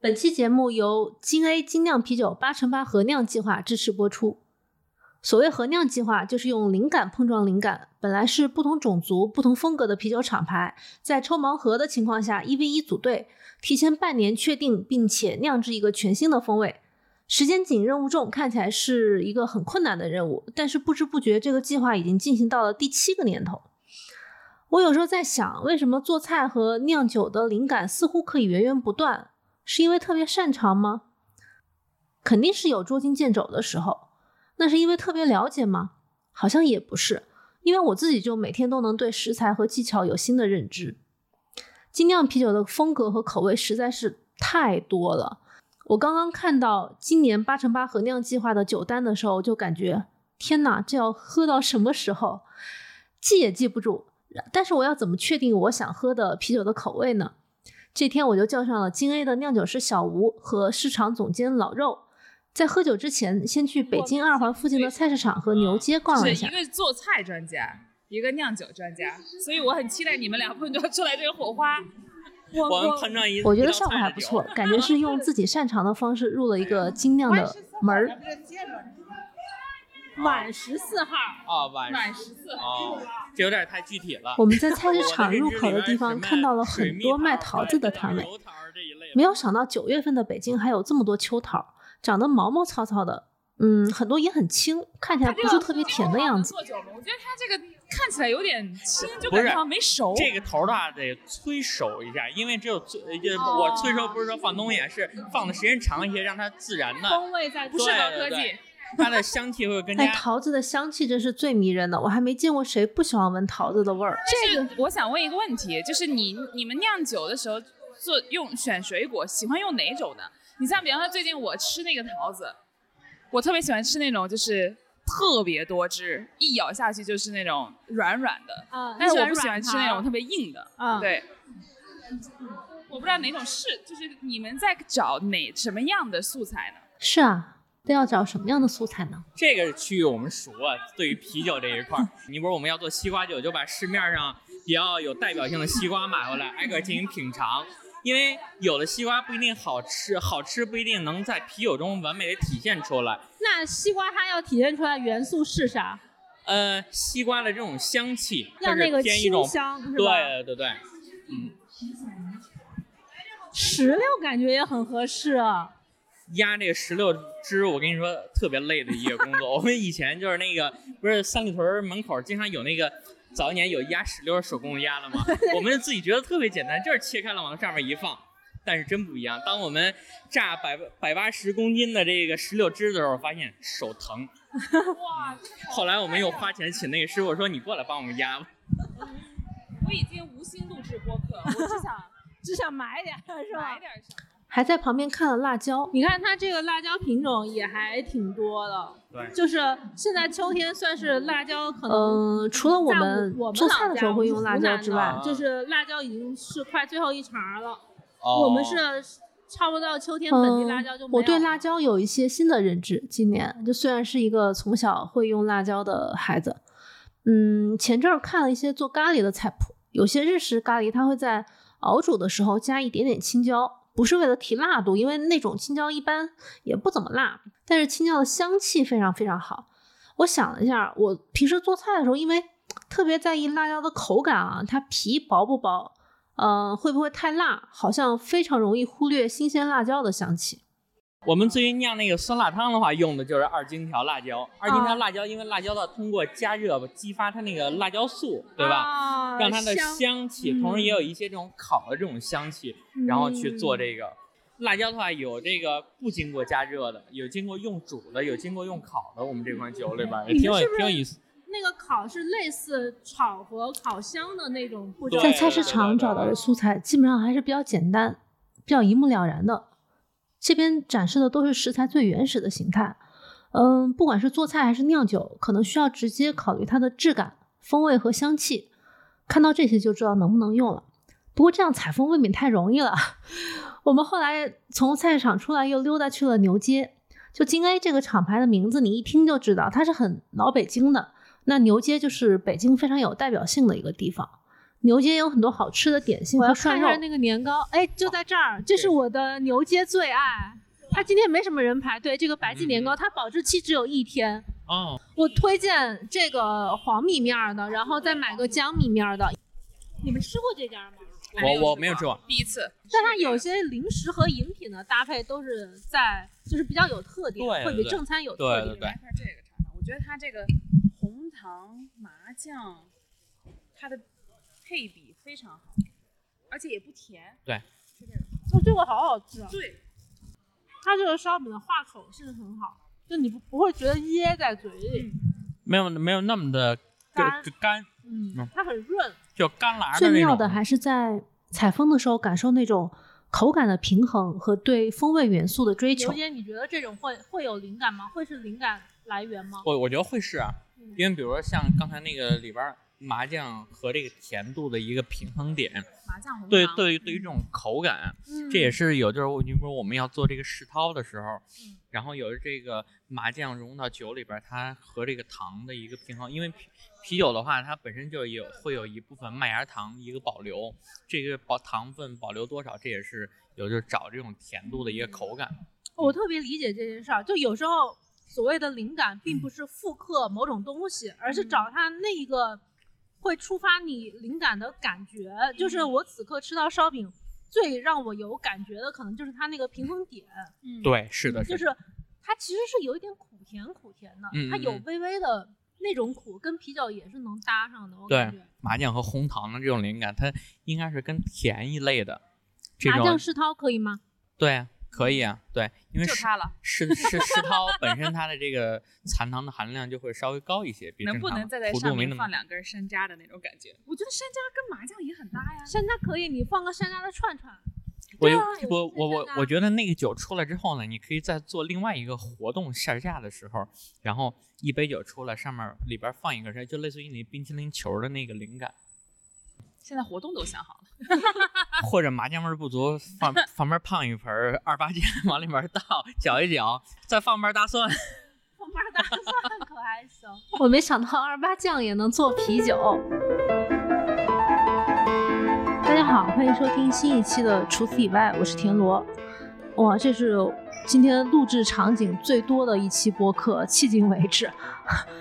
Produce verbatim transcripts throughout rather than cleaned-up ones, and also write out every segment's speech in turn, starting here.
本期节目由京 A 精酿啤酒 百分之八十八 合酿计划支持播出。所谓合酿计划，就是用灵感碰撞灵感，本来是不同种族不同风格的啤酒厂牌，在抽盲盒的情况下一 v 一组队，提前半年确定并且酿制一个全新的风味。时间紧任务重看起来是一个很困难的任务，但是不知不觉这个计划已经进行到了第七个年头。我有时候在想，为什么做菜和酿酒的灵感似乎可以源源不断，是因为特别擅长吗？肯定是有捉襟见肘的时候。那是因为特别了解吗？好像也不是，因为我自己就每天都能对食材和技巧有新的认知。精酿啤酒的风格和口味实在是太多了，我刚刚看到今年 百分之八十八 合酿计划的酒单的时候，就感觉天哪，这要喝到什么时候？记也记不住，但是我要怎么确定我想喝的啤酒的口味呢？这天我就叫上了京 A 的酿酒师小吴和市场总监老肉，在喝酒之前，先去北京二环附近的菜市场和牛街逛了一下。是一个做菜专家，一个酿酒专家，所以我很期待你们俩碰撞出来这个火花。我们碰撞一，我觉得效果还不错，感觉是用自己擅长的方式入了一个精酿的门儿。晚十四号啊，晚十四号，这有点太具体了。我们在菜市场入口的地方看到了很多卖桃子的摊位，没有想到九月份的北京还有这么多秋桃。长得毛毛糙糙的，嗯，很多也很轻，看起来不是特别甜的样子。做酒了，我觉得它这个看起来有点轻，就感觉没熟。这个头大得催熟一下，因为只有催，哦、我催熟不是说放东西，是放的时间长一些，让它自然的风味在，不是高科技，它的香气会更加。哎，桃子的香气真是最迷人的，我还没见过谁不喜欢闻桃子的味儿。这个我想问一个问题，就是你你们酿酒的时候做用选水果，喜欢用哪种呢？你像比方说最近我吃那个桃子，我特别喜欢吃那种就是特别多汁，一咬下去就是那种软软的，嗯、但是我不喜欢吃那种特别硬的。嗯、对，我不知道哪种是，就是你们在找哪什么样的素材呢？是啊。都要找什么样的素材呢？这个区域我们熟啊，对于啤酒这一块你比如我们要做西瓜酒，就把市面上比较有代表性的西瓜买回来，挨个进行品尝，因为有的西瓜不一定好吃，好吃不一定能在啤酒中完美的体现出来。那西瓜它要体现出来元素是啥？呃，西瓜的这种香气，要那个清香，是吧？对对对，嗯，石榴感觉也很合适啊。压这个石榴汁，我跟你说特别累的一个工作。我们以前就是那个，不是三里屯门口经常有那个，早年有压石榴手工压的吗？我们自己觉得特别简单，就是切开了往上面一放，但是真不一样。当我们榨百百八十公斤的这个石榴汁的时候，发现手疼。哇！后来我们又花钱请那个师傅说：“你过来帮我们压吧。”我已经无心录制播客，我只想只想买点，是吧？买点什么？还在旁边看了辣椒，你看它这个辣椒品种也还挺多的。对，就是现在秋天算是辣椒可能、呃、除了我们做菜的时候会用辣椒之外、啊、就是辣椒已经是快最后一茬了、哦、我们是差不多到秋天本地辣椒就没有了、嗯、我对辣椒有一些新的认知，今年就虽然是一个从小会用辣椒的孩子，嗯，前阵看了一些做咖喱的菜谱，有些日式咖喱它会在熬煮的时候加一点点青椒，不是为了提辣度，因为那种青椒一般也不怎么辣，但是青椒的香气非常非常好。我想了一下，我平时做菜的时候，因为特别在意辣椒的口感啊，它皮薄不薄，呃，会不会太辣，好像非常容易忽略新鲜辣椒的香气。我们最近酿那个酸辣汤的话，用的就是二荆条辣椒。二荆条辣椒，因为辣椒的通过加热激发它那个辣椒素，对吧？啊、让它的香气，香同时也有一些这种烤的这种香气，嗯、然后去做这个辣椒的话，有这个不经过加热的，有经过用煮的，有经过用烤的。我们这款酒里边也挺有挺有意思。那个烤是类似炒和烤香的那种步骤。在菜市场找到的素材基本上还是比较简单，比较一目了然的。这边展示的都是食材最原始的形态，嗯，不管是做菜还是酿酒，可能需要直接考虑它的质感、风味和香气。看到这些就知道能不能用了。不过这样采风未免太容易了。我们后来从菜市场出来，又溜达去了牛街。就京 A 这个厂牌的名字，你一听就知道它是很老北京的。那牛街就是北京非常有代表性的一个地方。牛街有很多好吃的点心和涮肉。我要看着那个年糕，哎，就在这儿，这是我的牛街最爱。他今天没什么人排队，这个白记年糕它保质期只有一天。哦，我推荐这个黄米面的，然后再买个姜米面的。你们吃过这家吗？我我没有吃过，第一次。但它有些零食和饮品的搭配都是在，就是比较有特点，会比正餐有特点。对对对，看这个尝尝，我觉得它这个红糖麻酱，它的配比非常好，而且也不甜。对，吃这个，哦，这个好好吃啊。对，它这个烧饼的化口性很好，就你不不会觉得噎在嘴里，嗯，没有没有那么的干，干嗯，嗯，它很润。就干辣的那种。最妙的还是在采风的时候感受那种口感的平衡和对风味元素的追求。刘姐，你觉得这种会会有灵感吗？会是灵感来源吗？我我觉得会是啊，嗯，因为比如说像刚才那个里边麻酱和这个甜度的一个平衡点，麻酱红糖对对对于这种口感，嗯，这也是有就是比如说我们要做这个世涛的时候，嗯，然后有这个麻酱融到酒里边，它和这个糖的一个平衡，因为啤酒的话它本身就有会有一部分麦芽糖一个保留，这个保糖分保留多少，这也是有就是找这种甜度的一个口感。我特别理解这件事儿，就有时候所谓的灵感并不是复刻某种东西，嗯，而是找它那一个会触发你灵感的感觉。就是我此刻吃到烧饼最让我有感觉的可能就是它那个平衡点，嗯，对，是的，就是它其实是有一点苦甜苦甜的，嗯，它有微微的那种苦，跟啤酒也是能搭上的，我感觉。对，麻酱和红糖的这种灵感它应该是跟甜一类的这种。麻酱世涛可以吗？对，可以啊，对，因为就它了。世涛本身它的这个残糖的含量就会稍微高一些，比能不能再在上面放两根山楂的那种感觉？我觉得山楂跟麻酱也很搭呀，山楂可以，你放个山楂的串串。我我我我我觉得那个酒出来之后呢，你可以再做另外一个活动，线下的时候，然后一杯酒出来，上面里边放一个，就类似于你冰淇淋球的那个灵感。现在活动都想好了，或者麻酱味不足，放旁边胖一盆二八酱往里面倒，搅一搅，再放瓣大蒜。放瓣大蒜可还行？我没想到二八酱也能做啤酒。大家好，欢迎收听新一期的除此以外，我是田螺。哇，这是今天录制场景最多的一期播客，迄今为止。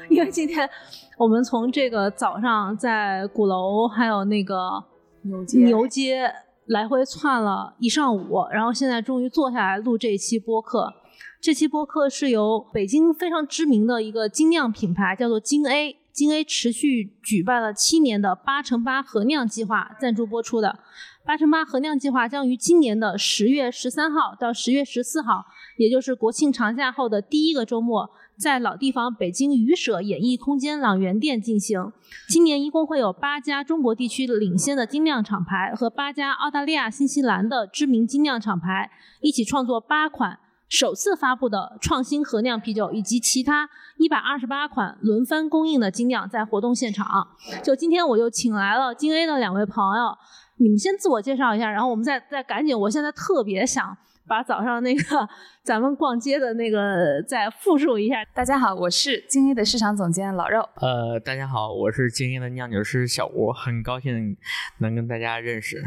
因为今天我们从这个早上在鼓楼还有那个牛街牛街来回窜了一上午，然后现在终于坐下来录这一期播客。这期播客是由北京非常知名的一个精酿品牌叫做京 A。京 A 持续举办了七年的八乘八合酿计划赞助播出的。八乘八合酿计划将于今年的十月十三号到十月十四号，也就是国庆长假后的第一个周末，在老地方北京榆舍演艺空间朗园店进行。今年一共会有八家中国地区领先的精酿厂牌和八家澳大利亚、新西兰的知名精酿厂牌一起创作八款首次发布的创新合酿啤酒，以及其他一百二十八款轮番供应的精酿在活动现场。就今天我又请来了京 A 的两位朋友，你们先自我介绍一下，然后我们再再赶紧，我现在特别想把早上那个咱们逛街的那个再复述一下。大家好，我是京 A 的市场总监老肉。呃，大家好，我是京 A 的酿酒师小吴，很高兴能跟大家认识。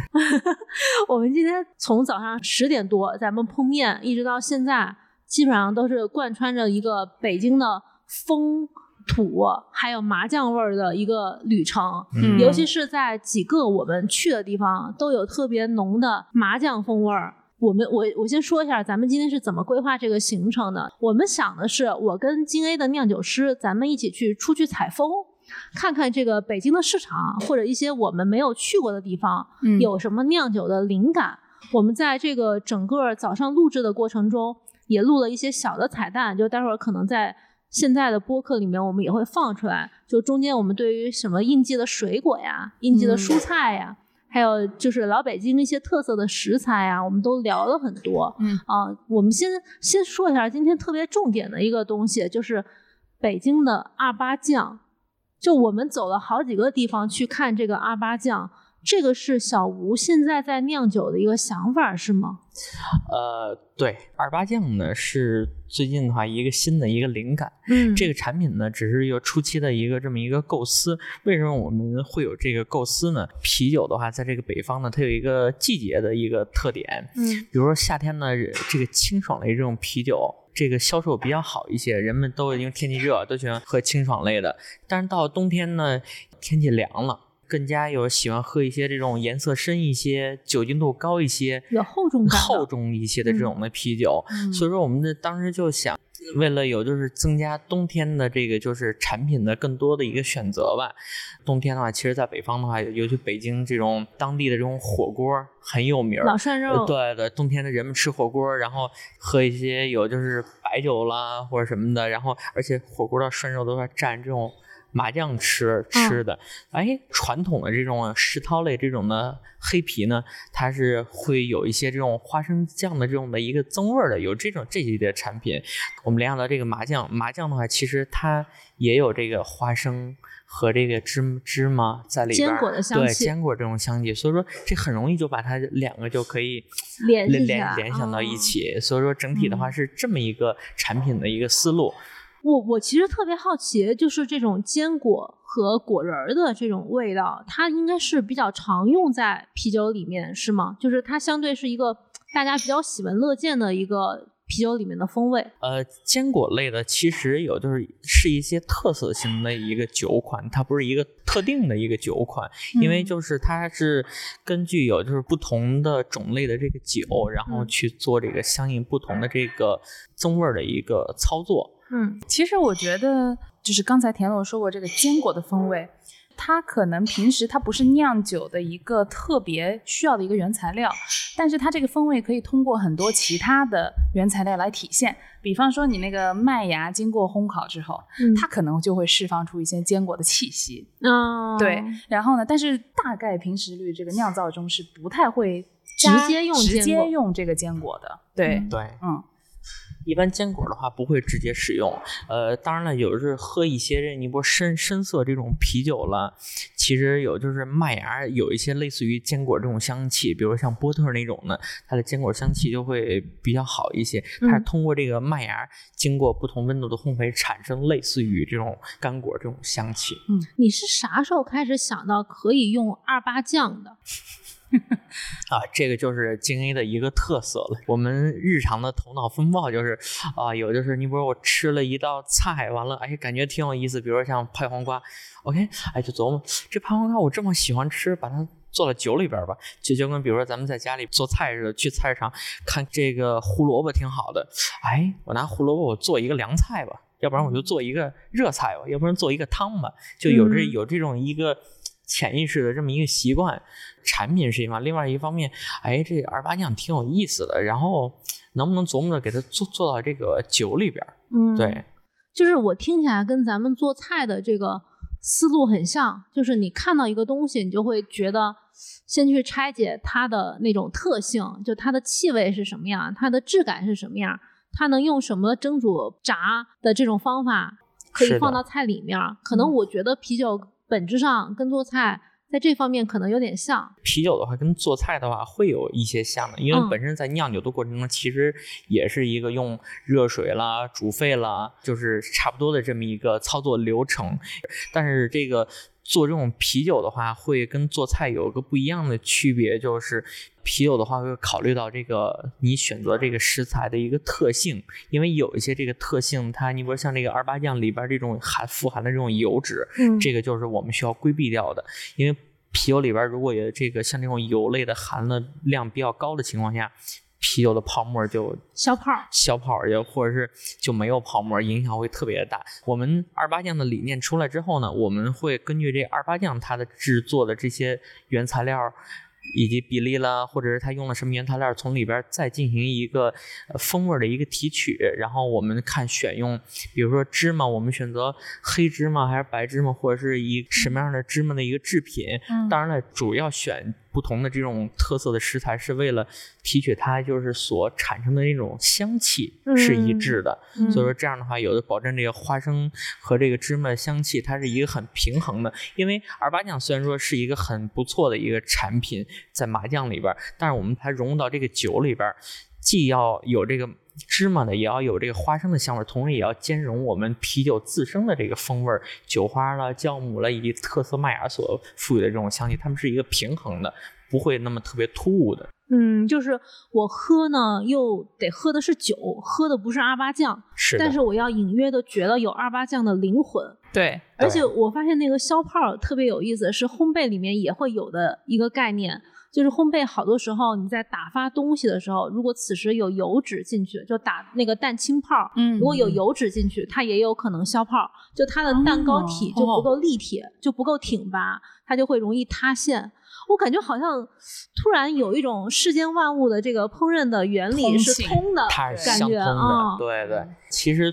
我们今天从早上十点多咱们碰面，一直到现在，基本上都是贯穿着一个北京的风土还有麻酱味的一个旅程，嗯，尤其是在几个我们去的地方都有特别浓的麻酱风味。我们我我先说一下咱们今天是怎么规划这个行程的。我们想的是我跟京 A 的酿酒师咱们一起去出去采风，看看这个北京的市场或者一些我们没有去过的地方，嗯，有什么酿酒的灵感。我们在这个整个早上录制的过程中也录了一些小的彩蛋，就待会儿可能在现在的播客里面我们也会放出来，就中间我们对于什么应季的水果呀、应季的蔬菜呀，嗯，还有就是老北京一些特色的食材啊，我们都聊了很多。嗯啊，我们先先说一下今天特别重点的一个东西，就是北京的二八酱。就我们走了好几个地方去看这个二八酱，这个是小吴现在在酿酒的一个想法是吗？呃，对，二八酱呢是最近的话一个新的一个灵感，嗯，这个产品呢只是一个初期的一个这么一个构思。为什么我们会有这个构思呢？啤酒的话在这个北方呢它有一个季节的一个特点，嗯，比如说夏天呢这个清爽类这种啤酒这个销售比较好一些，人们都已经天气热都喜欢喝清爽类的，但是到冬天呢天气凉了，更加有喜欢喝一些这种颜色深一些酒精度高一些有厚重感厚重一些的这种的啤酒，嗯，所以说我们当时就想为了有就是增加冬天的这个就是产品的更多的一个选择吧。冬天的话其实在北方的话尤其北京这种当地的这种火锅很有名，老涮肉，对对，冬天的人们吃火锅然后喝一些有就是白酒啦或者什么的，然后而且火锅的涮肉都要蘸这种麻酱吃吃的，嗯，哎，传统的这种石涛类这种的黑啤呢它是会有一些这种花生酱的这种的一个增味的，有这种这一类的产品。我们联想到这个麻酱麻酱的话其实它也有这个花生和这个芝芝麻在里边，坚果的香气，对，坚果这种香气，所以说这很容易就把它两个就可以联联联想到一起，哦，所以说整体的话是这么一个产品的一个思路。嗯，我我其实特别好奇，就是这种坚果和果仁的这种味道，它应该是比较常用在啤酒里面，是吗？就是它相对是一个大家比较喜闻乐见的一个啤酒里面的风味。呃，坚果类的其实有就是是一些特色型的一个酒款，它不是一个特定的一个酒款，因为就是它是根据有就是不同的种类的这个酒，然后去做这个相应不同的这个增味的一个操作。嗯，其实我觉得就是刚才田龙说过这个坚果的风味，它可能平时它不是酿酒的一个特别需要的一个原材料，但是它这个风味可以通过很多其他的原材料来体现，比方说你那个麦芽经过烘烤之后，嗯，它可能就会释放出一些坚果的气息，哦，对，然后呢但是大概平时率这个酿造中是不太会直接用直接用这个坚果的，对，嗯，对，嗯，一般坚果的话不会直接使用，呃，当然了，有就是喝一些这尼泊深深色这种啤酒了，其实有就是麦芽有一些类似于坚果这种香气，比如像波特那种呢，它的坚果香气就会比较好一些，它是通过这个麦芽经过不同温度的烘焙产生类似于这种干果这种香气。嗯，你是啥时候开始想到可以用二八酱的？啊，这个就是京 A 的一个特色了。我们日常的头脑风暴就是啊，有就是你比如我吃了一道菜，完了哎，感觉挺有意思，比如说像拍黄瓜 ，OK， 哎就琢磨这拍黄瓜我这么喜欢吃，把它做到酒里边吧，就就跟比如说咱们在家里做菜似的，去菜市场看这个胡萝卜挺好的，哎，我拿胡萝卜我做一个凉菜吧，要不然我就做一个热菜吧，要不然做一个汤吧，就有这有这种一个。潜意识的这么一个习惯，产品是一方，另外一方面，哎，这二八酱挺有意思的，然后能不能琢磨着给它做做到这个酒里边？嗯，对，就是我听起来跟咱们做菜的这个思路很像，就是你看到一个东西，你就会觉得先去拆解它的那种特性，就它的气味是什么样，它的质感是什么样，它能用什么蒸煮炸的这种方法可以放到菜里面。可能我觉得啤酒。本质上跟做菜在这方面可能有点像，啤酒的话跟做菜的话会有一些像的，因为本身在酿酒的过程中其实也是一个用热水啦煮沸啦就是差不多的这么一个操作流程，但是这个做这种啤酒的话会跟做菜有个不一样的区别，就是啤酒的话会考虑到这个你选择这个食材的一个特性，因为有一些这个特性它你比如像这个二八酱里边这种含富含的这种油脂，嗯，这个就是我们需要规避掉的，因为啤酒里边如果有这个像这种油类的含的量比较高的情况下，啤酒的泡沫就小泡小泡或者是就没有泡沫，影响会特别大。我们二八酱的理念出来之后呢，我们会根据这二八酱它的制作的这些原材料以及比例啦，或者是它用了什么原材料，从里边再进行一个风味的一个提取，然后我们看选用比如说芝麻，我们选择黑芝麻还是白芝麻，或者是一什么样的芝麻的一个制品，嗯，当然了主要选不同的这种特色的食材是为了提取它就是所产生的那种香气是一致的、嗯、所以说这样的话有的保证这个花生和这个芝麻香气它是一个很平衡的。因为二八酱虽然说是一个很不错的一个产品在麻酱里边，但是我们它融入到这个酒里边既要有这个芝麻的也要有这个花生的香味，同时也要兼容我们啤酒自身的这个风味，酒花了、酵母了以及特色麦芽所赋予的这种香气，它们是一个平衡的，不会那么特别突兀的。嗯，就是我喝呢又得喝的是酒，喝的不是二八酱，是但是我要隐约的觉得有二八酱的灵魂。对，而且我发现那个消泡特别有意思，是烘焙里面也会有的一个概念，就是烘焙好多时候你在打发东西的时候，如果此时有油脂进去就打那个蛋清泡、嗯、如果有油脂进去它也有可能消泡，就它的蛋糕体就不够立体、哦、就不够挺拔，它就会容易塌陷。我感觉好像突然有一种世间万物的这个烹饪的原理是通的，它是相通的、哦、对对。其实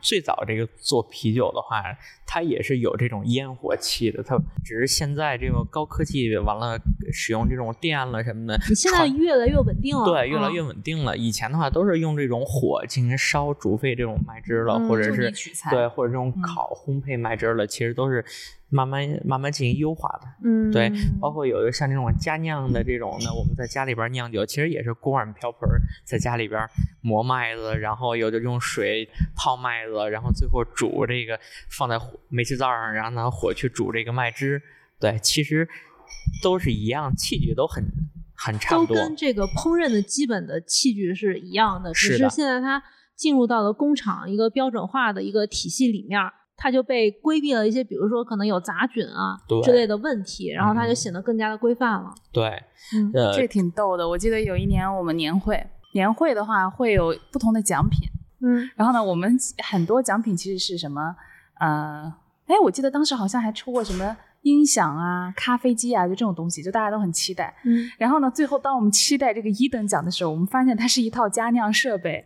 最早这个做啤酒的话它也是有这种烟火气的，它只是现在这种高科技完了使用这种电了什么的，你现在越来越稳定了，对，越来越稳定了、哦、以前的话都是用这种火进行烧煮沸这种麦汁了、嗯、或者是对或者这种烤烘焙麦汁了、嗯、其实都是慢慢慢慢进行优化的，嗯，对，包括有的像这种家酿的这种呢，我们在家里边酿酒，其实也是锅碗瓢盆在家里边磨麦子，然后有的用水泡麦子，然后最后煮这个放在煤气灶上，然后拿火去煮这个麦汁，对，其实都是一样，器具都很很差不多，都跟这个烹饪的基本的器具是一样的，只是现在它进入到了工厂一个标准化的一个体系里面。它就被规避了一些比如说可能有杂菌啊之类的问题，然后它就显得更加的规范了。对、嗯呃、这挺逗的。我记得有一年我们年会年会的话会有不同的奖品，嗯，然后呢我们很多奖品其实是什么呃，哎，我记得当时好像还出过什么音响啊咖啡机啊就这种东西，就大家都很期待、嗯、然后呢最后当我们期待这个一等奖的时候，我们发现它是一套家酿设备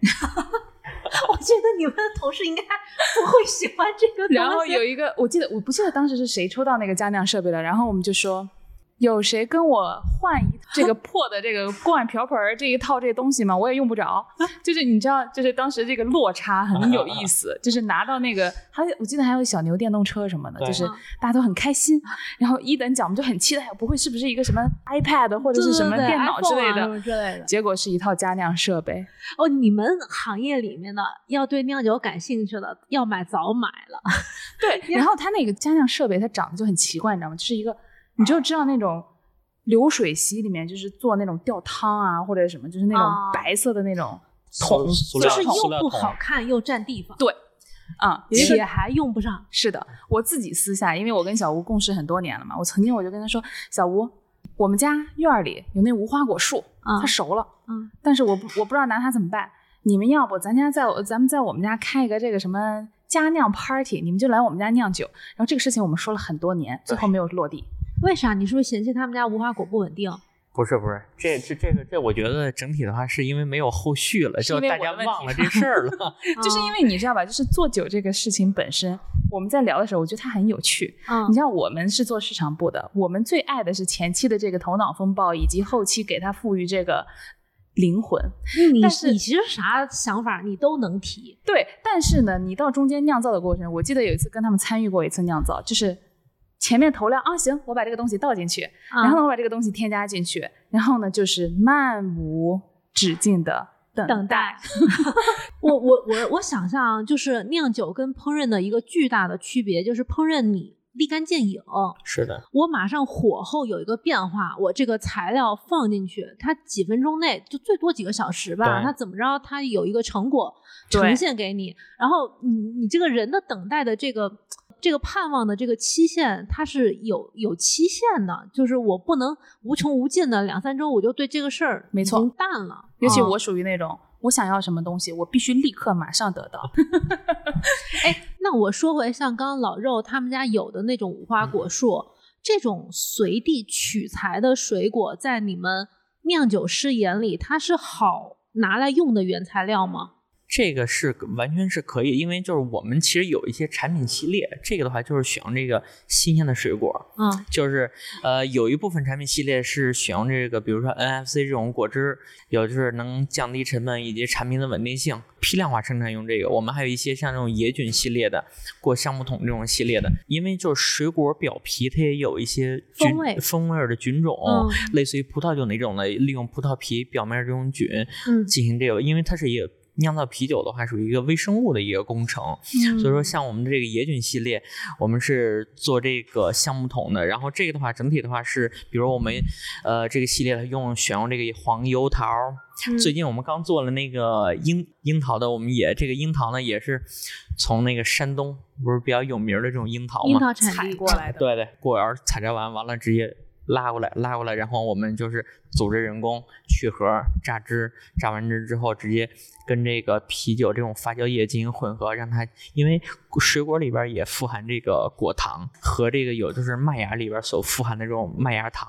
我觉得你们的同事应该不会喜欢这个东西。然后有一个我记得我不记得当时是谁抽到那个家酿设备了，然后我们就说有谁跟我换一这个破的这个锅碗瓢盆这一套这东西吗？我也用不着。就是你知道就是当时这个落差很有意思就是拿到那个还我记得还有小牛电动车什么的，就是大家都很开心，然后一等奖我们就很期待不会是不是一个什么 iPad 或者是什么电脑之类的，对对对 iPhone 啊之类的，结果是一套家酿设备。哦，你们行业里面的要对酿酒感兴趣的要买早买了对，然后它那个家酿设备它长得就很奇怪你知道吗，就是一个你就知道那种流水席里面就是做那种吊汤啊或者什么，就是那种白色的那种桶、啊、就是又不好看又占地方，对啊，也还用不上。是的，我自己私下因为我跟小吴共事很多年了嘛，我曾经我就跟他说小吴我们家院里有那无花果树、嗯、它熟了、嗯、但是我不我不知道拿它怎么办，你们要不咱家在咱们在我们家开一个这个什么家酿 party， 你们就来我们家酿酒。然后这个事情我们说了很多年最后没有落地。为啥？你是不是嫌弃他们家无花果不稳定？不是不是，这这这个这，我觉得整体的话是因为没有后续了，就大家忘了这事儿了。就是因为你知道吧，就是做酒这个事情本身，我们在聊的时候，我觉得它很有趣。嗯、你像我们是做市场部的，我们最爱的是前期的这个头脑风暴，以及后期给它赋予这个灵魂。你但是你其实啥想法你都能提。对，但是呢，你到中间酿造的过程，我记得有一次跟他们参与过一次酿造，就是。前面投料啊，行，我把这个东西倒进去、啊、然后呢我把这个东西添加进去，然后呢就是漫无止境的等待, 等待我我我我想象就是酿酒跟烹饪的一个巨大的区别就是烹饪你立竿见影，是的，我马上火候有一个变化，我这个材料放进去它几分钟内就最多几个小时吧，它怎么着它有一个成果呈现给你，然后你你这个人的等待的这个这个盼望的这个期限它是有有期限的，就是我不能无穷无尽的两三周我就对这个事儿已经淡了，尤其我属于那种、哦、我想要什么东西我必须立刻马上得到哎，那我说回像刚刚老肉他们家有的那种无花果树、嗯、这种随地取材的水果在你们酿酒师眼里它是好拿来用的原材料吗？这个是完全是可以，因为就是我们其实有一些产品系列，这个的话就是选用这个新鲜的水果，嗯，就是呃有一部分产品系列是选用这个，比如说 N F C 这种果汁，有就是能降低成本以及产品的稳定性，批量化生产用这个。我们还有一些像这种野菌系列的，过橡木桶这种系列的，因为就是水果表皮它也有一些风味风味的菌种，嗯，类似于葡萄酒那种的，利用葡萄皮表面这种菌进行这个，嗯，因为它是一个。酿造啤酒的话属于一个微生物的一个工程，嗯，所以说像我们这个野菌系列我们是做这个橡木桶的，然后这个的话整体的话是比如我们呃这个系列的用选用这个黄油桃，嗯，最近我们刚做了那个樱樱桃的，我们也这个樱桃呢也是从那个山东不是比较有名的这种樱桃嘛，樱桃产地过来的，对对，果园采摘完完了直接拉过来拉过来，然后我们就是组织人工去核榨汁，榨完汁之后直接跟这个啤酒这种发酵液进行混合，让它因为水果里边也富含这个果糖和这个有就是麦芽里边所富含的这种麦芽糖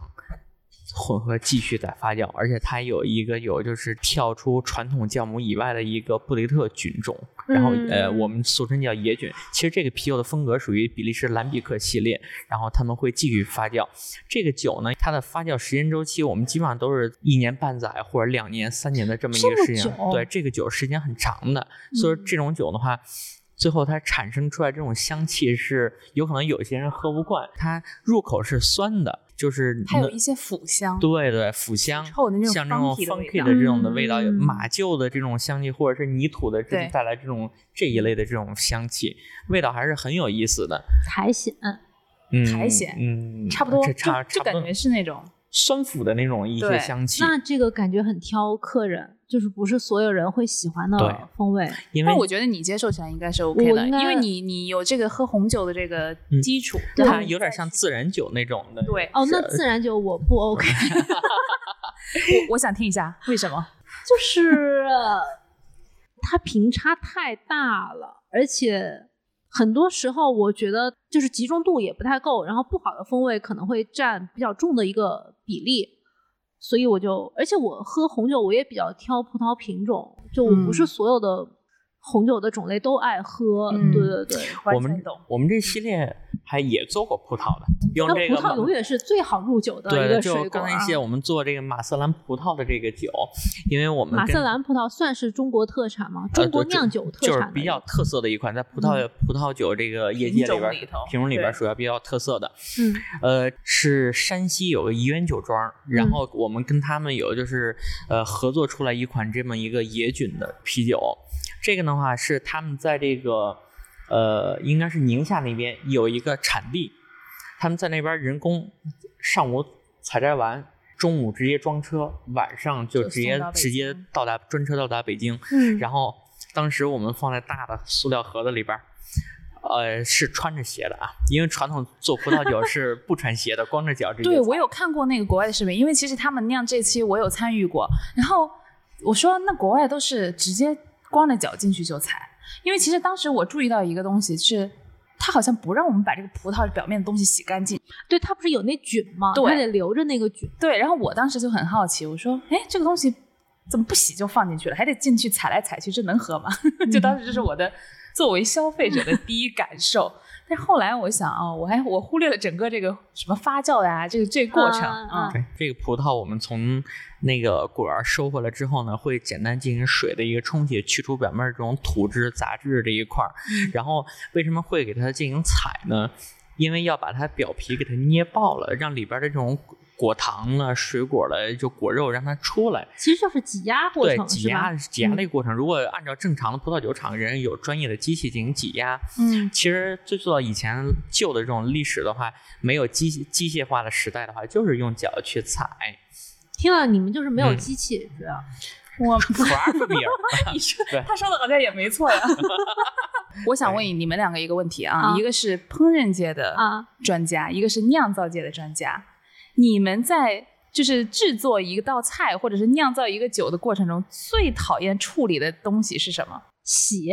混合继续再发酵，而且它有一个有就是跳出传统酵母以外的一个布雷特菌种，然后呃我们俗称叫野菌。其实这个啤酒的风格属于比利时兰比克系列，然后他们会继续发酵。这个酒呢它的发酵时间周期我们基本上都是一年半载或者两年三年的这么一个时间，对，这个酒时间很长的，所以这种酒的话最后它产生出来这种香气是有可能有些人喝不惯，它入口是酸的，就是还有一些腐香，对对，腐香像这种 funky 的这种的味道，嗯，马厩的这种香气或者是泥土的这带来这种这一类的这种香气，味道还是很有意思的。苔藓，嗯，苔藓，嗯，差不多，差就, 就感觉是那种酸腐的那种一些香气。那这个感觉很挑客人，就是不是所有人会喜欢的风味。但我觉得你接受起来应该是 OK 的，因为你你有这个喝红酒的这个基础，嗯，它有点像自然酒那种的。对，哦，那自然酒我不 OK。我我想听一下为什么？就是它平差太大了，而且很多时候我觉得就是集中度也不太够，然后不好的风味可能会占比较重的一个比例。所以我就，而且我喝红酒我也比较挑葡萄品种，就我不是所有的红酒的种类都爱喝，嗯，对对对，嗯，我们我们这系列还也做过葡萄的，用这个葡萄永远是最好入酒的一个水果，啊，对，就刚才一些我们做这个马瑟兰葡萄的这个酒，因为我们马瑟兰葡萄算是中国特产吗？中国酿酒特产，呃、就, 就是比较特色的一款，在葡萄，嗯，葡萄酒这个业界里边品种里边属于比较特色的，嗯，呃，是山西有个怡园酒庄，然后我们跟他们有就是呃合作出来一款这么一个野菌的啤酒，这个的话是他们在这个。呃，应该是宁夏那边有一个产地，他们在那边人工上午采摘完，中午直接装车，晚上就直接直接到达专车到达北京，嗯，然后当时我们放在大的塑料盒子里边，呃，是穿着鞋的啊，因为传统做葡萄酒是不穿鞋的，光着脚直接。对，我有看过那个国外的视频，因为其实他们酿这期我有参与过，然后我说那国外都是直接光着脚进去就采。因为其实当时我注意到一个东西是它好像不让我们把这个葡萄表面的东西洗干净，对，它不是有那菌吗？对，它得留着那个菌，对，然后我当时就很好奇，我说哎，这个东西怎么不洗就放进去了，还得进去踩来踩去，这能喝吗？就当时这是我的作为消费者的第一感受。但后来我想啊，哦，我还我忽略了整个这个什么发酵的啊，这个这个过程啊，嗯，对，这个葡萄我们从那个果园收回来之后呢，会简单进行水的一个冲洗，去除表面这种土质、杂质这一块儿。然后为什么会给它进行采呢？因为要把它表皮给它捏爆了，让里边的这种果糖了、水果了、就果肉让它出来。其实就是挤压过程，对，挤压挤压类过程，嗯。如果按照正常的葡萄酒厂，人有专业的机器进行挤压。嗯，其实最早以前旧的这种历史的话，没有机机械化的时代的话，就是用脚去踩。听到你们就是没有机器，主要，嗯。我你说他说的好像也没错呀。我想问你们两个一个问题啊，一个是烹饪界的专家，啊，一个是酿造界的专家。你们在就是制作一道菜或者是酿造一个酒的过程中，最讨厌处理的东西是什么？洗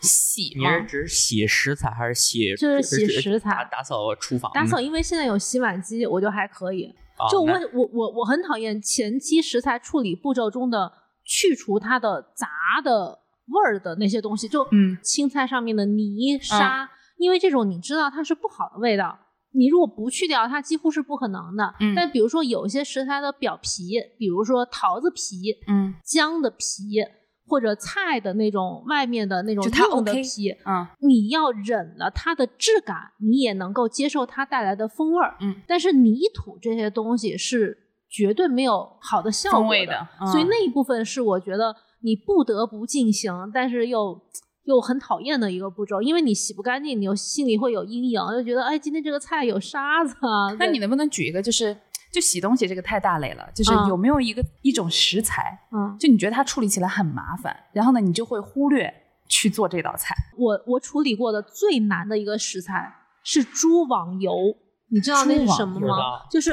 洗吗？你是指洗食材还是洗？就是洗食材，打打扫厨房。打扫，因为现在有洗碗机，我就还可以。哦，就我我我我很讨厌前期食材处理步骤中的去除它的杂的味儿的那些东西，就青菜上面的泥沙、嗯、因为这种你知道它是不好的味道，你如果不去掉它几乎是不可能的、嗯、但比如说有一些食材的表皮，比如说桃子皮、嗯、姜的皮或者菜的那种外面的那种硬的皮、OK 嗯、你要忍了它的质感，你也能够接受它带来的风味、嗯、但是泥土这些东西是绝对没有好的效果的、嗯、所以那一部分是我觉得你不得不进行但是又又很讨厌的一个步骤，因为你洗不干净，你又心里会有阴影，就觉得哎，今天这个菜有沙子啊。那你能不能举一个，就是就洗东西这个太大类了，就是有没有一个、嗯、一种食材、嗯、就你觉得它处理起来很麻烦，然后呢你就会忽略去做这道菜。我我处理过的最难的一个食材是猪网油，你知道那是什么吗？就是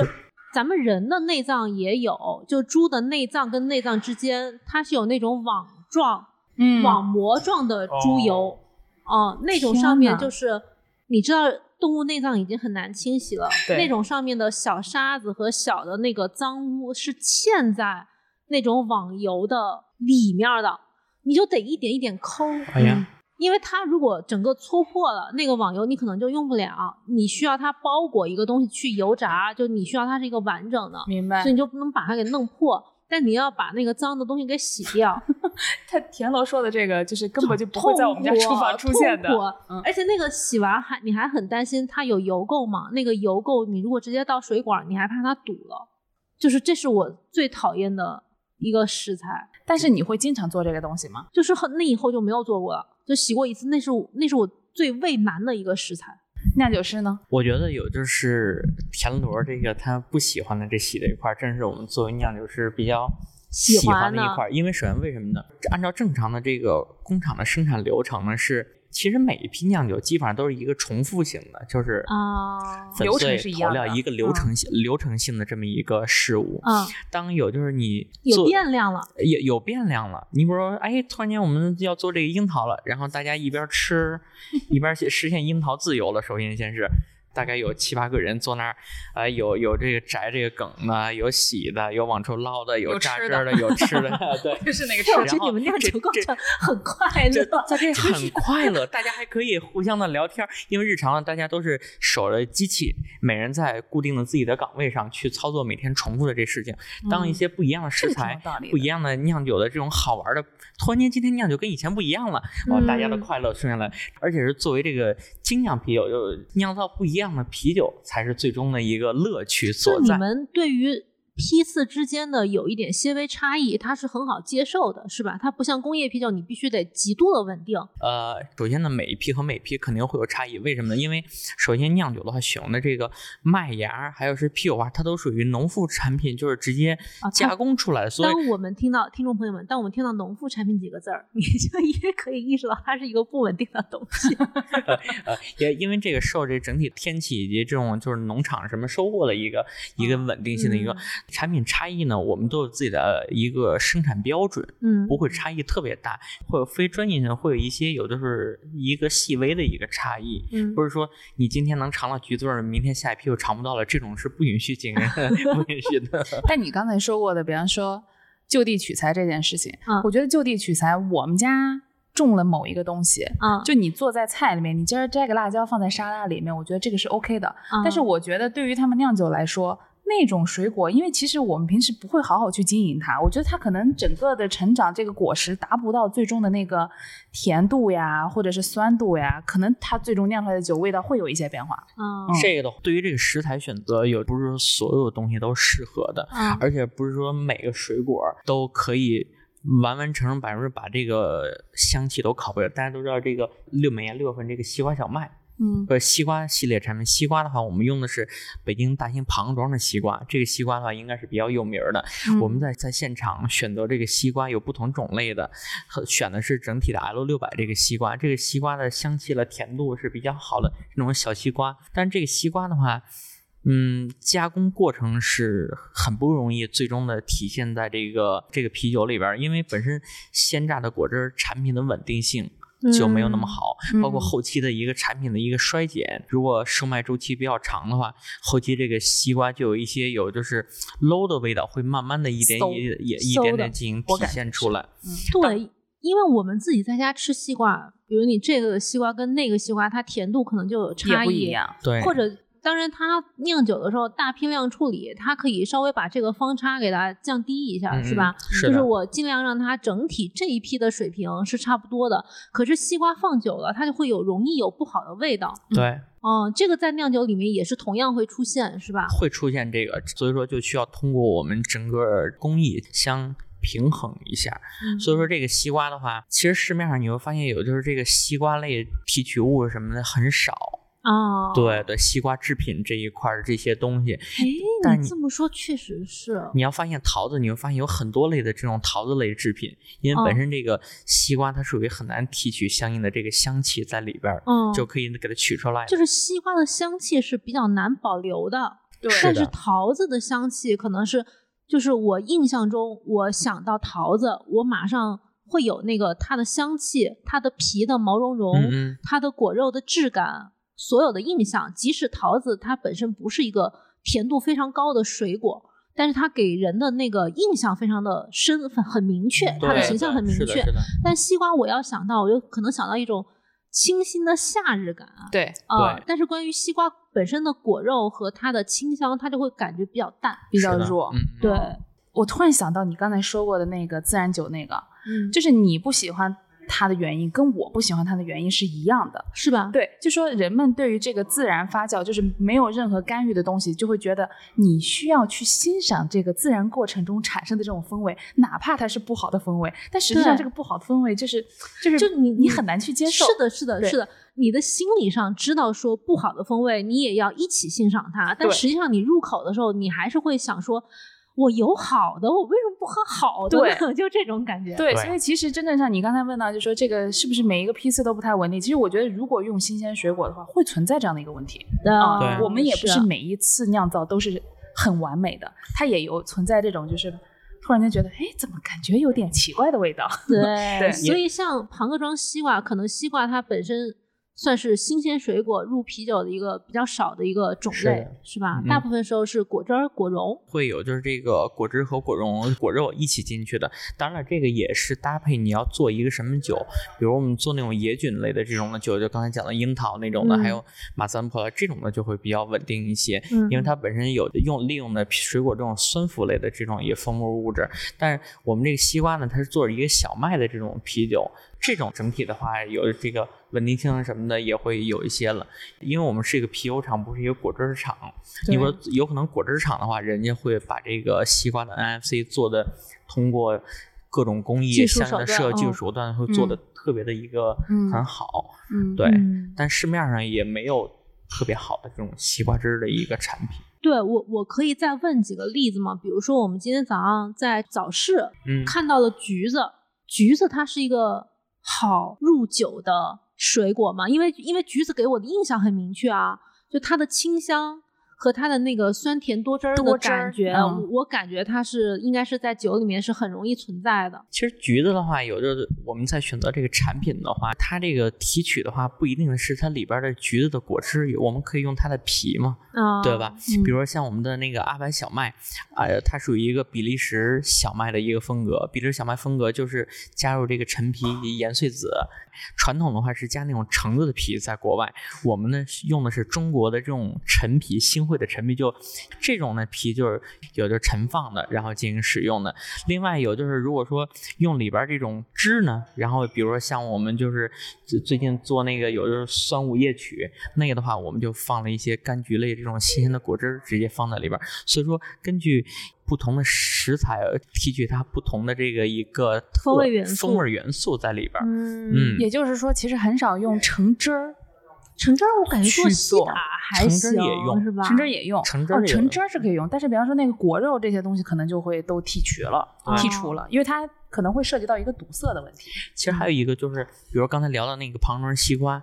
咱们人的内脏也有，就猪的内脏跟内脏之间它是有那种网状、嗯、网膜状的猪油、哦呃、那种上面就是你知道动物内脏已经很难清洗了，那种上面的小沙子和小的那个脏污是嵌在那种网油的里面的，你就得一点一点抠、哎呀嗯、因为它如果整个搓破了那个网油你可能就用不了，你需要它包裹一个东西去油炸，就你需要它是一个完整的，明白，所以你就不能把它给弄破，但你要把那个脏的东西给洗掉。他田螺说的这个就是根本就不会在我们家厨房出现的，嗯、而且那个洗完还你还很担心它有油垢嘛？那个油垢你如果直接到水管，你还怕它堵了，就是这是我最讨厌的一个食材。但是你会经常做这个东西吗？就是很那以后就没有做过了，就洗过一次，那是那是我最畏难的一个食材。那就是呢，我觉得有就是田螺这个他不喜欢的这洗的一块，正是我们作为酿酒师比较喜欢的一块。因为首先为什么呢，按照正常的这个工厂的生产流程呢，是其实每一批酿酒基本上都是一个重复型的，就是粉碎调料一个流程性、嗯、流程性的这么一个事物、嗯、当有就是你有变量了也有变量了，你比如说哎，突然间我们要做这个樱桃了，然后大家一边吃一边实现樱桃自由了。首先先是大概有七八个人坐那儿、呃、有有这个摘这个梗的，有洗的，有往出捞的，有榨汁的，有吃的，对，就是那个吃的。我觉得你们酿酒过程很快乐，在这很快乐，大家还可以互相的聊天，因为日常大家都是守着机器，每人在固定的自己的岗位上去操作每天重复的这事情。当一些不一样的食材、嗯、不一样的酿酒的这种好玩的，突然间今天酿酒跟以前不一样了，哇、哦，大家的快乐顺下来、嗯，而且是作为这个精酿啤酒，就酿造不一样。这样的啤酒才是最终的一个乐趣所在。你们对于批次之间的有一点些微差异，它是很好接受的，是吧？它不像工业啤酒，你必须得极度的稳定。呃，首先呢，每一批和每一批肯定会有差异，为什么呢？因为首先酿酒的话，选用的这个麦芽还有是啤酒花，它都属于农副产品，就是直接加工出来的。所以，当我们听到听众朋友们，当我们听到农副产品几个字儿，你就也可以意识到它是一个不稳定的东西。呃，也因为这个受这整体天气以及这种就是农场什么收获的一个、嗯、一个稳定性的一个。嗯，产品差异呢，我们都有自己的一个生产标准，嗯，不会差异特别大，会有非专业性，会有一些有的是一个细微的一个差异，嗯，不是说你今天能尝到橘子味，明天下一批又尝不到了，这种是不允许进不允许的。但你刚才说过的，比方说就地取材这件事情，嗯，我觉得就地取材，我们家种了某一个东西，嗯，就你做在菜里面，你今儿摘个辣椒放在沙拉里面，我觉得这个是 OK 的，嗯，但是我觉得对于他们酿酒来说。那种水果，因为其实我们平时不会好好去经营它，我觉得它可能整个的成长这个果实达不到最终的那个甜度呀，或者是酸度呀，可能它最终酿出来的酒味道会有一些变化。嗯，这个的对于这个食材选择，有不是说所有东西都适合的，嗯，而且不是说每个水果都可以。完完成成百分之把这个香气都拷贝了。大家都知道这个六每年六月份这个西瓜小麦，嗯，呃，西瓜系列产品，西瓜的话，我们用的是北京大兴庞庄的西瓜，这个西瓜的话应该是比较有名的。嗯，我们在在现场选择这个西瓜有不同种类的，选的是整体的 L 六百 这个西瓜，这个西瓜的香气了甜度是比较好的那种小西瓜，但这个西瓜的话。嗯，加工过程是很不容易，最终的体现在这个这个啤酒里边，因为本身鲜榨的果汁产品的稳定性就没有那么好，嗯，包括后期的一个产品的一个衰减，嗯，如果售卖周期比较长的话，后期这个西瓜就有一些有就是 low 的味道，会慢慢的一点也也一点点进行体现出来。嗯，对。因为我们自己在家吃西瓜，比如你这个西瓜跟那个西瓜，它甜度可能就有差异，也不一样，对。或者当然它酿酒的时候大批量处理，它可以稍微把这个方差给它降低一下，嗯，是吧？是，就是我尽量让它整体这一批的水平是差不多的。可是西瓜放久了它就会有容易有不好的味道，对，嗯嗯，这个在酿酒里面也是同样会出现，是吧？会出现这个，所以说就需要通过我们整个工艺相平衡一下，嗯，所以说这个西瓜的话，其实市面上你会发现有就是这个西瓜类提取物什么的很少。哦，对对，西瓜制品这一块这些东西，哎，你这么说确实是。你要发现桃子，你会发现有很多类的这种桃子类制品，因为本身这个西瓜它属于很难提取相应的这个香气在里边，哦，就可以给它取出来。就是西瓜的香气是比较难保留的，对，但是桃子的香气可能是，就是我印象中，我想到桃子，我马上会有那个它的香气，它的皮的毛茸茸，嗯嗯，它的果肉的质感。所有的印象，即使桃子它本身不是一个甜度非常高的水果，但是它给人的那个印象非常的深，很明确，它的形象很明确。但西瓜我要想到，我就可能想到一种清新的夏日感啊，对，呃、对。但是关于西瓜本身的果肉和它的清香，它就会感觉比较淡，比较弱，嗯，对。我突然想到你刚才说过的那个自然酒那个，嗯，就是你不喜欢它的原因跟我不喜欢它的原因是一样的，是吧？对，就说人们对于这个自然发酵，就是没有任何干预的东西，就会觉得你需要去欣赏这个自然过程中产生的这种风味，哪怕它是不好的风味，但实际上这个不好的风味就是就是就你你很难去接受。是的，是的，是的。你的心理上知道说不好的风味，你也要一起欣赏它，但实际上你入口的时候，你还是会想说。我有好的，我为什么不喝好的呢？对，就这种感觉。对，所以其实真正像你刚才问到，就说这个是不是每一个批次都不太稳定？其实我觉得，如果用新鲜水果的话，会存在这样的一个问题。啊，嗯，我们也不是每一次酿造都是很完美的，它也有存在这种就是突然间觉得，哎，怎么感觉有点奇怪的味道？对，对，所以像庞各庄西瓜，可能西瓜它本身。算是新鲜水果入啤酒的一个比较少的一个种类， 是, 是吧、嗯、大部分时候是果汁果蓉，会有就是这个果汁和果蓉果肉一起进去的。当然了，这个也是搭配你要做一个什么酒，比如我们做那种野菌类的这种的酒，就刚才讲的樱桃那种的、嗯、还有马三葡萄这种的就会比较稳定一些、嗯、因为它本身有用利用的水果这种酸腐类的这种也丰富物质。但是我们这个西瓜呢，它是做一个小麦的这种啤酒，这种整体的话有这个稳定性什么的也会有一些了，因为我们是一个啤酒厂，不是一个果汁厂。你说有可能果汁厂的话，人家会把这个西瓜的 N F C 做的通过各种工艺相应的设计手段会做的特别的一个很好、嗯、对、嗯、但市面上也没有特别好的这种西瓜汁的一个产品。对，我我可以再问几个例子吗？比如说我们今天早上在早市、嗯、看到了橘子，橘子它是一个好入酒的水果嘛，因为因为橘子给我的印象很明确啊，就它的清香和它的那个酸甜多汁儿的感觉、嗯、我感觉它是应该是在酒里面是很容易存在的。其实橘子的话，有就是我们在选择这个产品的话，它这个提取的话不一定是它里边的橘子的果汁，我们可以用它的皮嘛、嗯、对吧？比如说像我们的那个阿白小麦、呃、它属于一个比利时小麦的一个风格。比利时小麦风格就是加入这个陈皮盐碎子，传统的话是加那种橙子的皮，在国外我们呢用的是中国的这种陈皮新会的陈皮，就这种的皮就是有就是陈放的，然后进行使用的。另外有就是如果说用里边这种汁呢，然后比如说像我们就是最近做那个有就是酸五叶曲那个的话，我们就放了一些柑橘类这种新鲜的果汁直接放在里边。所以说根据不同的食材提取它不同的这个一个风味元素风味元素在里边。 嗯, 嗯，也就是说其实很少用橙汁儿。橙汁我感觉做西打还行，是吧？橙汁也用，橙汁、哦、橙汁是可以用，但是比方说那个果肉这些东西可能就会都剔除了、嗯、剔除了，因为它可能会涉及到一个堵塞的问题。其实还有一个就是比如刚才聊到那个庞各庄西瓜，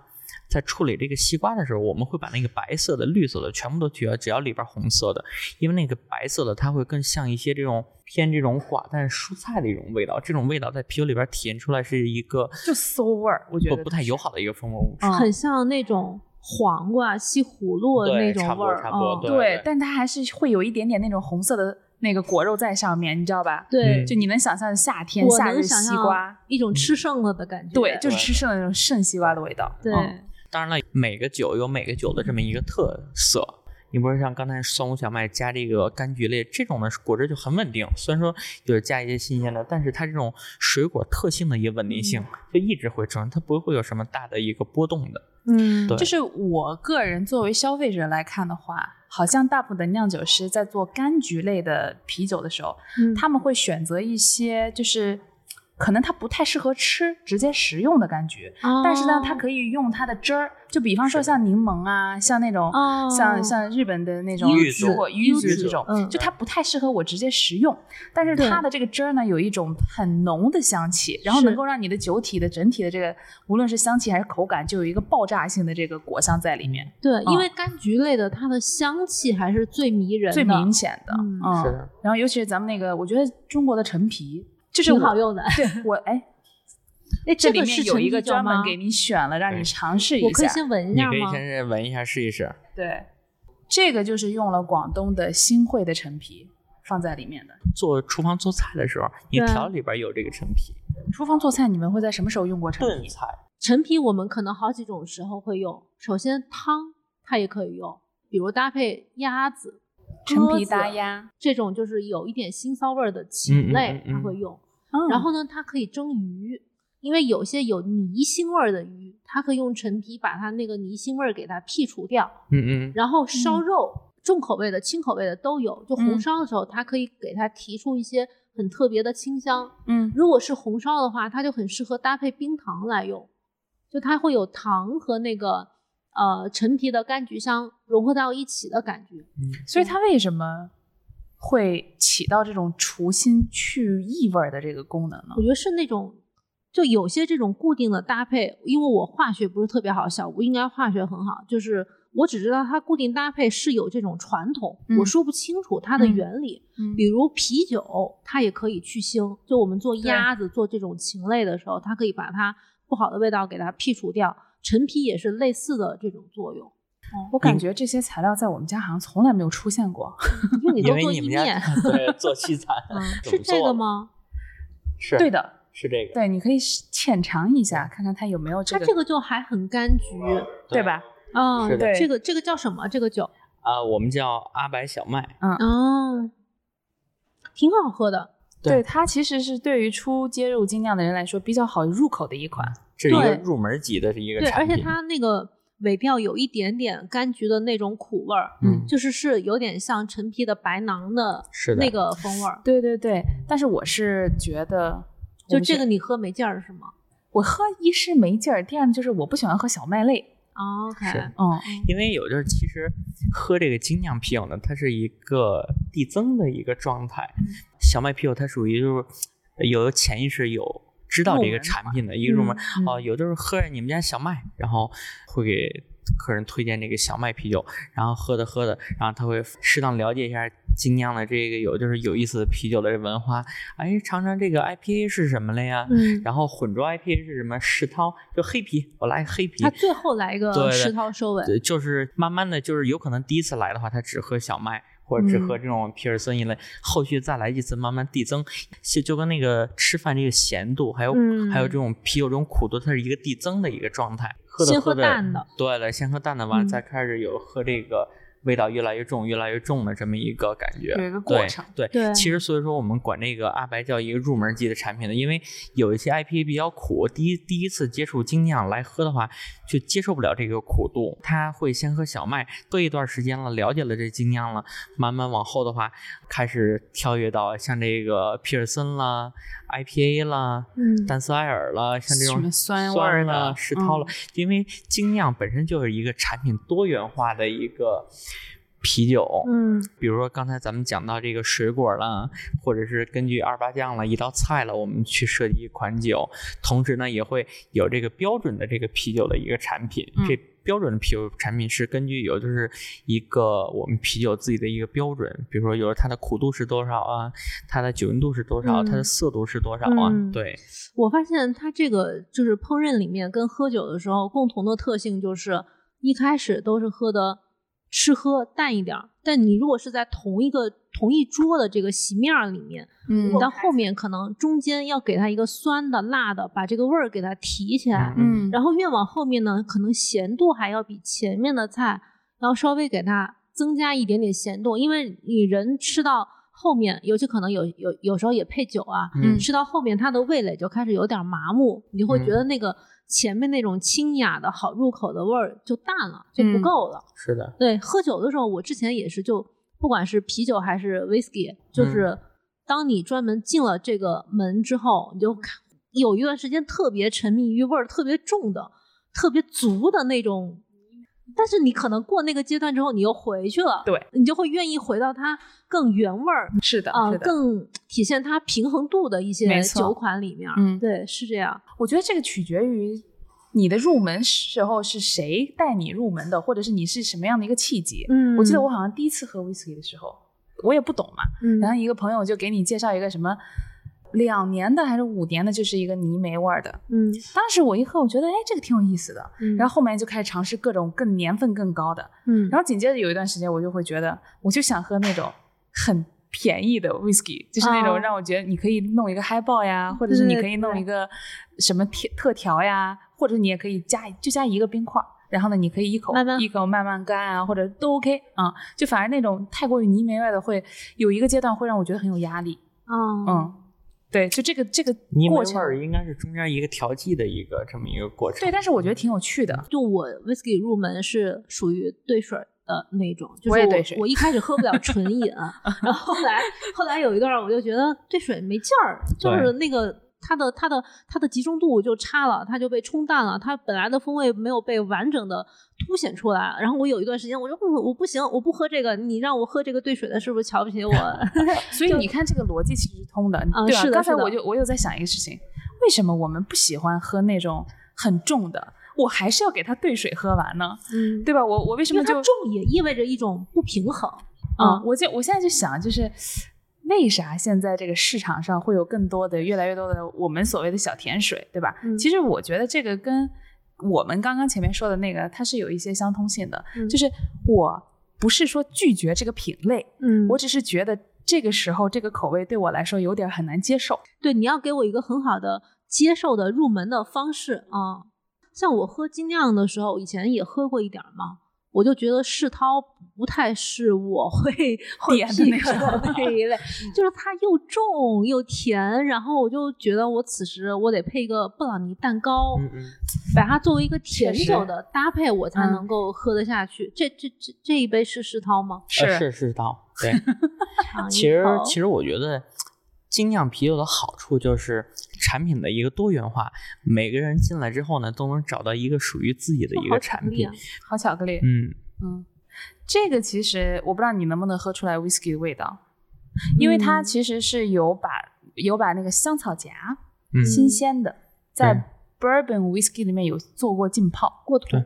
在处理这个西瓜的时候，我们会把那个白色的绿色的全部都取掉，只要里边红色的，因为那个白色的它会更像一些这种偏这种寡淡蔬菜的一种味道，这种味道在啤酒里边体现出来是一个就馊味儿，我觉得 不, 不太友好的一个风味物质、嗯、很像那种黄瓜西葫芦那种味儿、哦、对, 对, 对, 对, 对，但它还是会有一点点那种红色的那个果肉在上面，你知道吧？对，就你能想象夏天夏日西瓜一种吃剩了的感觉，对，就是吃剩的那种剩西瓜的味道。对、嗯，当然了，每个酒有每个酒的这么一个特色。你不是像刚才松小麦加这个柑橘类这种的果汁就很稳定，虽然说就是加一些新鲜的，但是它这种水果特性的一个稳定性就一直会成，它不会有什么大的一个波动的。嗯，就是我个人作为消费者来看的话，好像大部分的酿酒师在做柑橘类的啤酒的时候、嗯、他们会选择一些就是可能它不太适合吃直接食用的柑橘、哦、但是呢它可以用它的汁儿，就比方说像柠檬啊，像那种、哦、像像日本的那种水果柚子这种、嗯、就它不太适合我直接食用，但是它的这个汁儿呢有一种很浓的香气，然后能够让你的酒体的整体的这个无论是香气还是口感就有一个爆炸性的这个果香在里面。对、嗯、因为柑橘类的它的香气还是最迷人的最明显的、嗯嗯、是的。然后尤其是咱们那个我觉得中国的陈皮就是挺好用的。对，我哎，那这里面有一个专门给你选了，让你尝试一下。我可以先闻一下吗？你可以先闻一下试一试。对，这个就是用了广东的新会的陈皮放在里面的。做厨房做菜的时候，你调里边有这个陈皮。厨房做菜，你们会在什么时候用过陈皮？炖菜。陈皮我们可能好几种时候会用。首先汤它也可以用，比如搭配鸭子。陈皮搭鸭这种就是有一点腥骚味的禽类它会用、嗯嗯嗯、然后呢它可以蒸鱼，因为有些有泥腥味的鱼它可以用陈皮把它那个泥腥味给它剔除掉。嗯嗯。然后烧肉、嗯、重口味的轻口味的都有，就红烧的时候、嗯、它可以给它提出一些很特别的清香。嗯，如果是红烧的话它就很适合搭配冰糖来用，就它会有糖和那个呃，陈皮的柑橘香融合到一起的感觉、嗯、所以它为什么会起到这种除腥去异味的这个功能呢？我觉得是那种就有些这种固定的搭配，因为我化学不是特别好，小吴应该化学很好，就是我只知道它固定搭配是有这种传统、嗯、我说不清楚它的原理、嗯嗯、比如啤酒它也可以去腥，就我们做鸭子做这种禽类的时候它可以把它不好的味道给它剔除掉，陈皮也是类似的这种作用、嗯、我感觉这些材料在我们家好像从来没有出现过，因为你都做意面对做西餐、嗯、是这个吗？是对的，是这个。对，你可以浅尝一下看看它有没有这个，它这个就还很柑橘、嗯、对, 对吧？嗯，对，这个这个叫什么这个酒啊、呃？我们叫阿白小麦。嗯嗯，挺好喝的。对, 对，它其实是对于初接入精酿的人来说比较好入口的一款，这是一个入门级的一个产品。对，而且它那个尾调有一点点柑橘的那种苦味儿，嗯，就是是有点像陈皮的白囊的那个风味儿。对对对，但是我是觉得就这个你喝没劲儿是吗？我喝一是没劲儿，第二就是我不喜欢喝小麦类。OK， 嗯，因为有就是其实喝这个精酿啤酒呢，它是一个递增的一个状态。嗯、小麦啤酒它属于就是有潜意识有知道这个产品的一个入门、嗯嗯、哦，有就是喝你们家小麦，然后会给客人推荐这个小麦啤酒，然后喝的喝的，然后他会适当了解一下精酿的这个有就是有意思的啤酒的文化，哎，尝尝这个 I P A 是什么了呀、嗯、然后混浊 I P A 是什么，石涛就黑啤，我来黑啤，他最后来一个石涛收尾，就是慢慢的就是有可能第一次来的话他只喝小麦或者只喝这种皮尔森一类、嗯、后续再来几次慢慢递增，就跟那个吃饭这个咸度还有、嗯、还有这种啤酒这种苦度它是一个递增的一个状态，喝的喝的先喝淡的，对了，先喝淡的完、嗯、再开始有喝这个味道越来越重越来越重的这么一个感觉，有一个过程。 对, 对, 对，其实所以说我们管这个阿白叫一个入门级的产品的，因为有一些 I P A 比较苦，第一第一次接触精酿来喝的话就接受不了这个苦度，他会先喝小麦，对一段时间了了解了这精酿了，慢慢往后的话开始跳跃到像这个皮尔森啦 I P A 啦、嗯、丹斯埃尔啦，像这种酸味啦石涛啦、嗯、因为精酿本身就是一个产品多元化的一个啤酒，嗯，比如说刚才咱们讲到这个水果了，或者是根据二八酱了一道菜了我们去设计一款酒，同时呢也会有这个标准的这个啤酒的一个产品、嗯、这标准的啤酒产品是根据有就是一个我们啤酒自己的一个标准，比如说有它的苦度是多少啊，它的酒精度是多少、嗯、它的涩度是多少啊、嗯、对，我发现它这个就是烹饪里面跟喝酒的时候共同的特性就是一开始都是喝的吃喝淡一点，但你如果是在同一个同一桌的这个席面里面，嗯，到后面可能中间要给它一个酸的辣的，把这个味儿给它提起来，嗯，然后越往后面呢，可能咸度还要比前面的菜要稍微给它增加一点点咸度，因为你人吃到后面，尤其可能有有有时候也配酒啊，嗯，吃到后面它的味蕾就开始有点麻木，你会觉得那个前面那种清雅的好入口的味儿就淡了，就不够了，嗯，是的。对，喝酒的时候我之前也是，就不管是啤酒还是 whisky， 就是当你专门进了这个门之后，你就有一段时间特别沉迷于味儿特别重的特别足的那种，但是你可能过那个阶段之后你又回去了，对，你就会愿意回到它更原味儿，是的，呃、是的，更体现它平衡度的一些酒款里面，嗯，对，是这样。我觉得这个取决于你的入门时候是谁带你入门的，或者是你是什么样的一个契机。嗯，我记得我好像第一次喝 whisky 的时候我也不懂嘛，嗯，然后一个朋友就给你介绍一个什么两年的还是五年的，就是一个泥煤味的，嗯，当时我一喝我觉得哎，这个挺有意思的，嗯，然后后面就开始尝试各种更年份更高的，嗯，然后紧接着有一段时间我就会觉得我就想喝那种很便宜的 whisky， 就是那种让我觉得你可以弄一个 highball 呀，哦，或者是你可以弄一个什么特调呀，或者你也可以加就加一个冰块，然后呢你可以一口慢慢一口慢慢干啊，或者都 OK 啊，嗯，就反而那种太过于泥煤味的会有一个阶段会让我觉得很有压力，哦，嗯，对，就这个这个过程，泥煤味应该是中间一个调剂的一个这么一个过程。对，但是我觉得挺有趣的。就我 whisky 入门是属于兑水的那种，就是 我, 我也兑水。我一开始喝不了纯饮，然后后来后来有一段我就觉得兑水没劲儿，就是那个它的它的它的集中度就差了，它就被冲淡了，它本来的风味没有被完整的凸显出来。然后我有一段时间我就我不行，我不喝这个，你让我喝这个兑水的是不是瞧不起我所以你看这个逻辑其实是通的，嗯，对吧，是的，刚才我就我又在想一个事情，为什么我们不喜欢喝那种很重的，我还是要给它兑水喝完呢，嗯，对吧，我我为什么就因为它重也意味着一种不平衡啊，嗯嗯，我就我现在就想就是为啥现在这个市场上会有更多的越来越多的我们所谓的小甜水，对吧，嗯，其实我觉得这个跟我们刚刚前面说的那个它是有一些相通性的，嗯，就是我不是说拒绝这个品类，嗯，我只是觉得这个时候这个口味对我来说有点很难接受。对，你要给我一个很好的接受的入门的方式啊，像我喝精酿的时候以前也喝过一点嘛，我就觉得世涛不太是我会点的那一类，就是它又重又甜，然后我就觉得我此时我得配一个布朗尼蛋糕，嗯嗯，把它作为一个甜酒的搭配，我才能够喝得下去。嗯，这这这这一杯是世涛吗？是，呃、是世涛。对，其实其实我觉得精酿啤酒的好处就是产品的一个多元化，每个人进来之后呢都能找到一个属于自己的一个产品。哦，好巧克力，啊，嗯嗯，这个其实我不知道你能不能喝出来 whisky 的味道，因为它其实是有把，嗯，有把那个香草荚，嗯，新鲜的在 bourbon whisky 里面有做过浸泡过桶，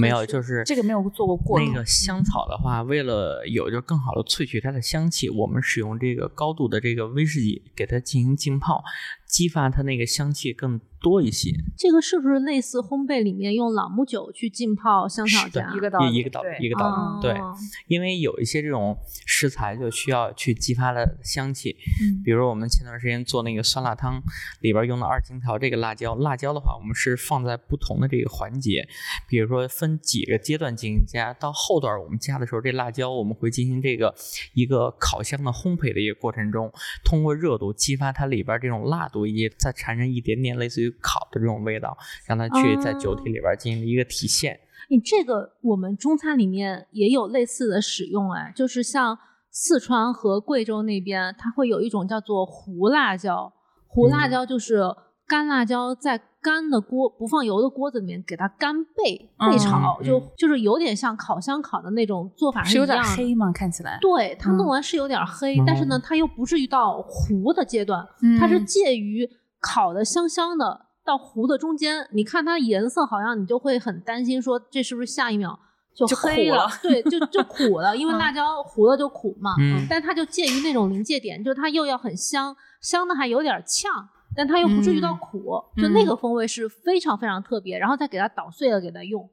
没有，就是这个没有做过过那个香草的话，为了有就更好的萃取它的香气，我们使用这个高度的这个威士忌给它进行浸泡，激发它那个香气更多一些。这个是不是类似烘焙里面用朗姆酒去浸泡香草荚？一个道理，一个道理，一个道理。对，因为有一些这种食材就需要去激发它的香气，嗯，比如我们前段时间做那个酸辣汤，里边用了二荆条这个辣椒。辣椒的话，我们是放在不同的这个环节，比如说分几个阶段进行加。到后段我们加的时候，这辣椒我们会进行这个一个烤箱的烘焙的一个过程中，通过热度激发它里边这种辣度，也再产生一点点类似于烤的这种味道，让它去在酒体里边进行一个体现。啊，你这个我们中餐里面也有类似的使用，哎，就是像四川和贵州那边它会有一种叫做胡辣椒。胡辣椒就是干辣椒在干的锅，嗯，不放油的锅子里面给它干焙焙炒，嗯，就就是有点像烤箱烤的那种做法是一样的。是有点黑吗？看起来。对，它弄完是有点黑，嗯，但是呢它又不至于到糊的阶段，嗯，它是介于烤的香香的到糊的中间。你看它颜色好像你就会很担心说这是不是下一秒就黑 了, 就苦了。对，就就苦了因为辣椒糊了就苦嘛，嗯，但它就介于那种临界点，就是它又要很香，香的还有点呛，但它又不至于到苦，嗯，就那个风味是非常非常特别，嗯，然后再给它捣碎了给它用。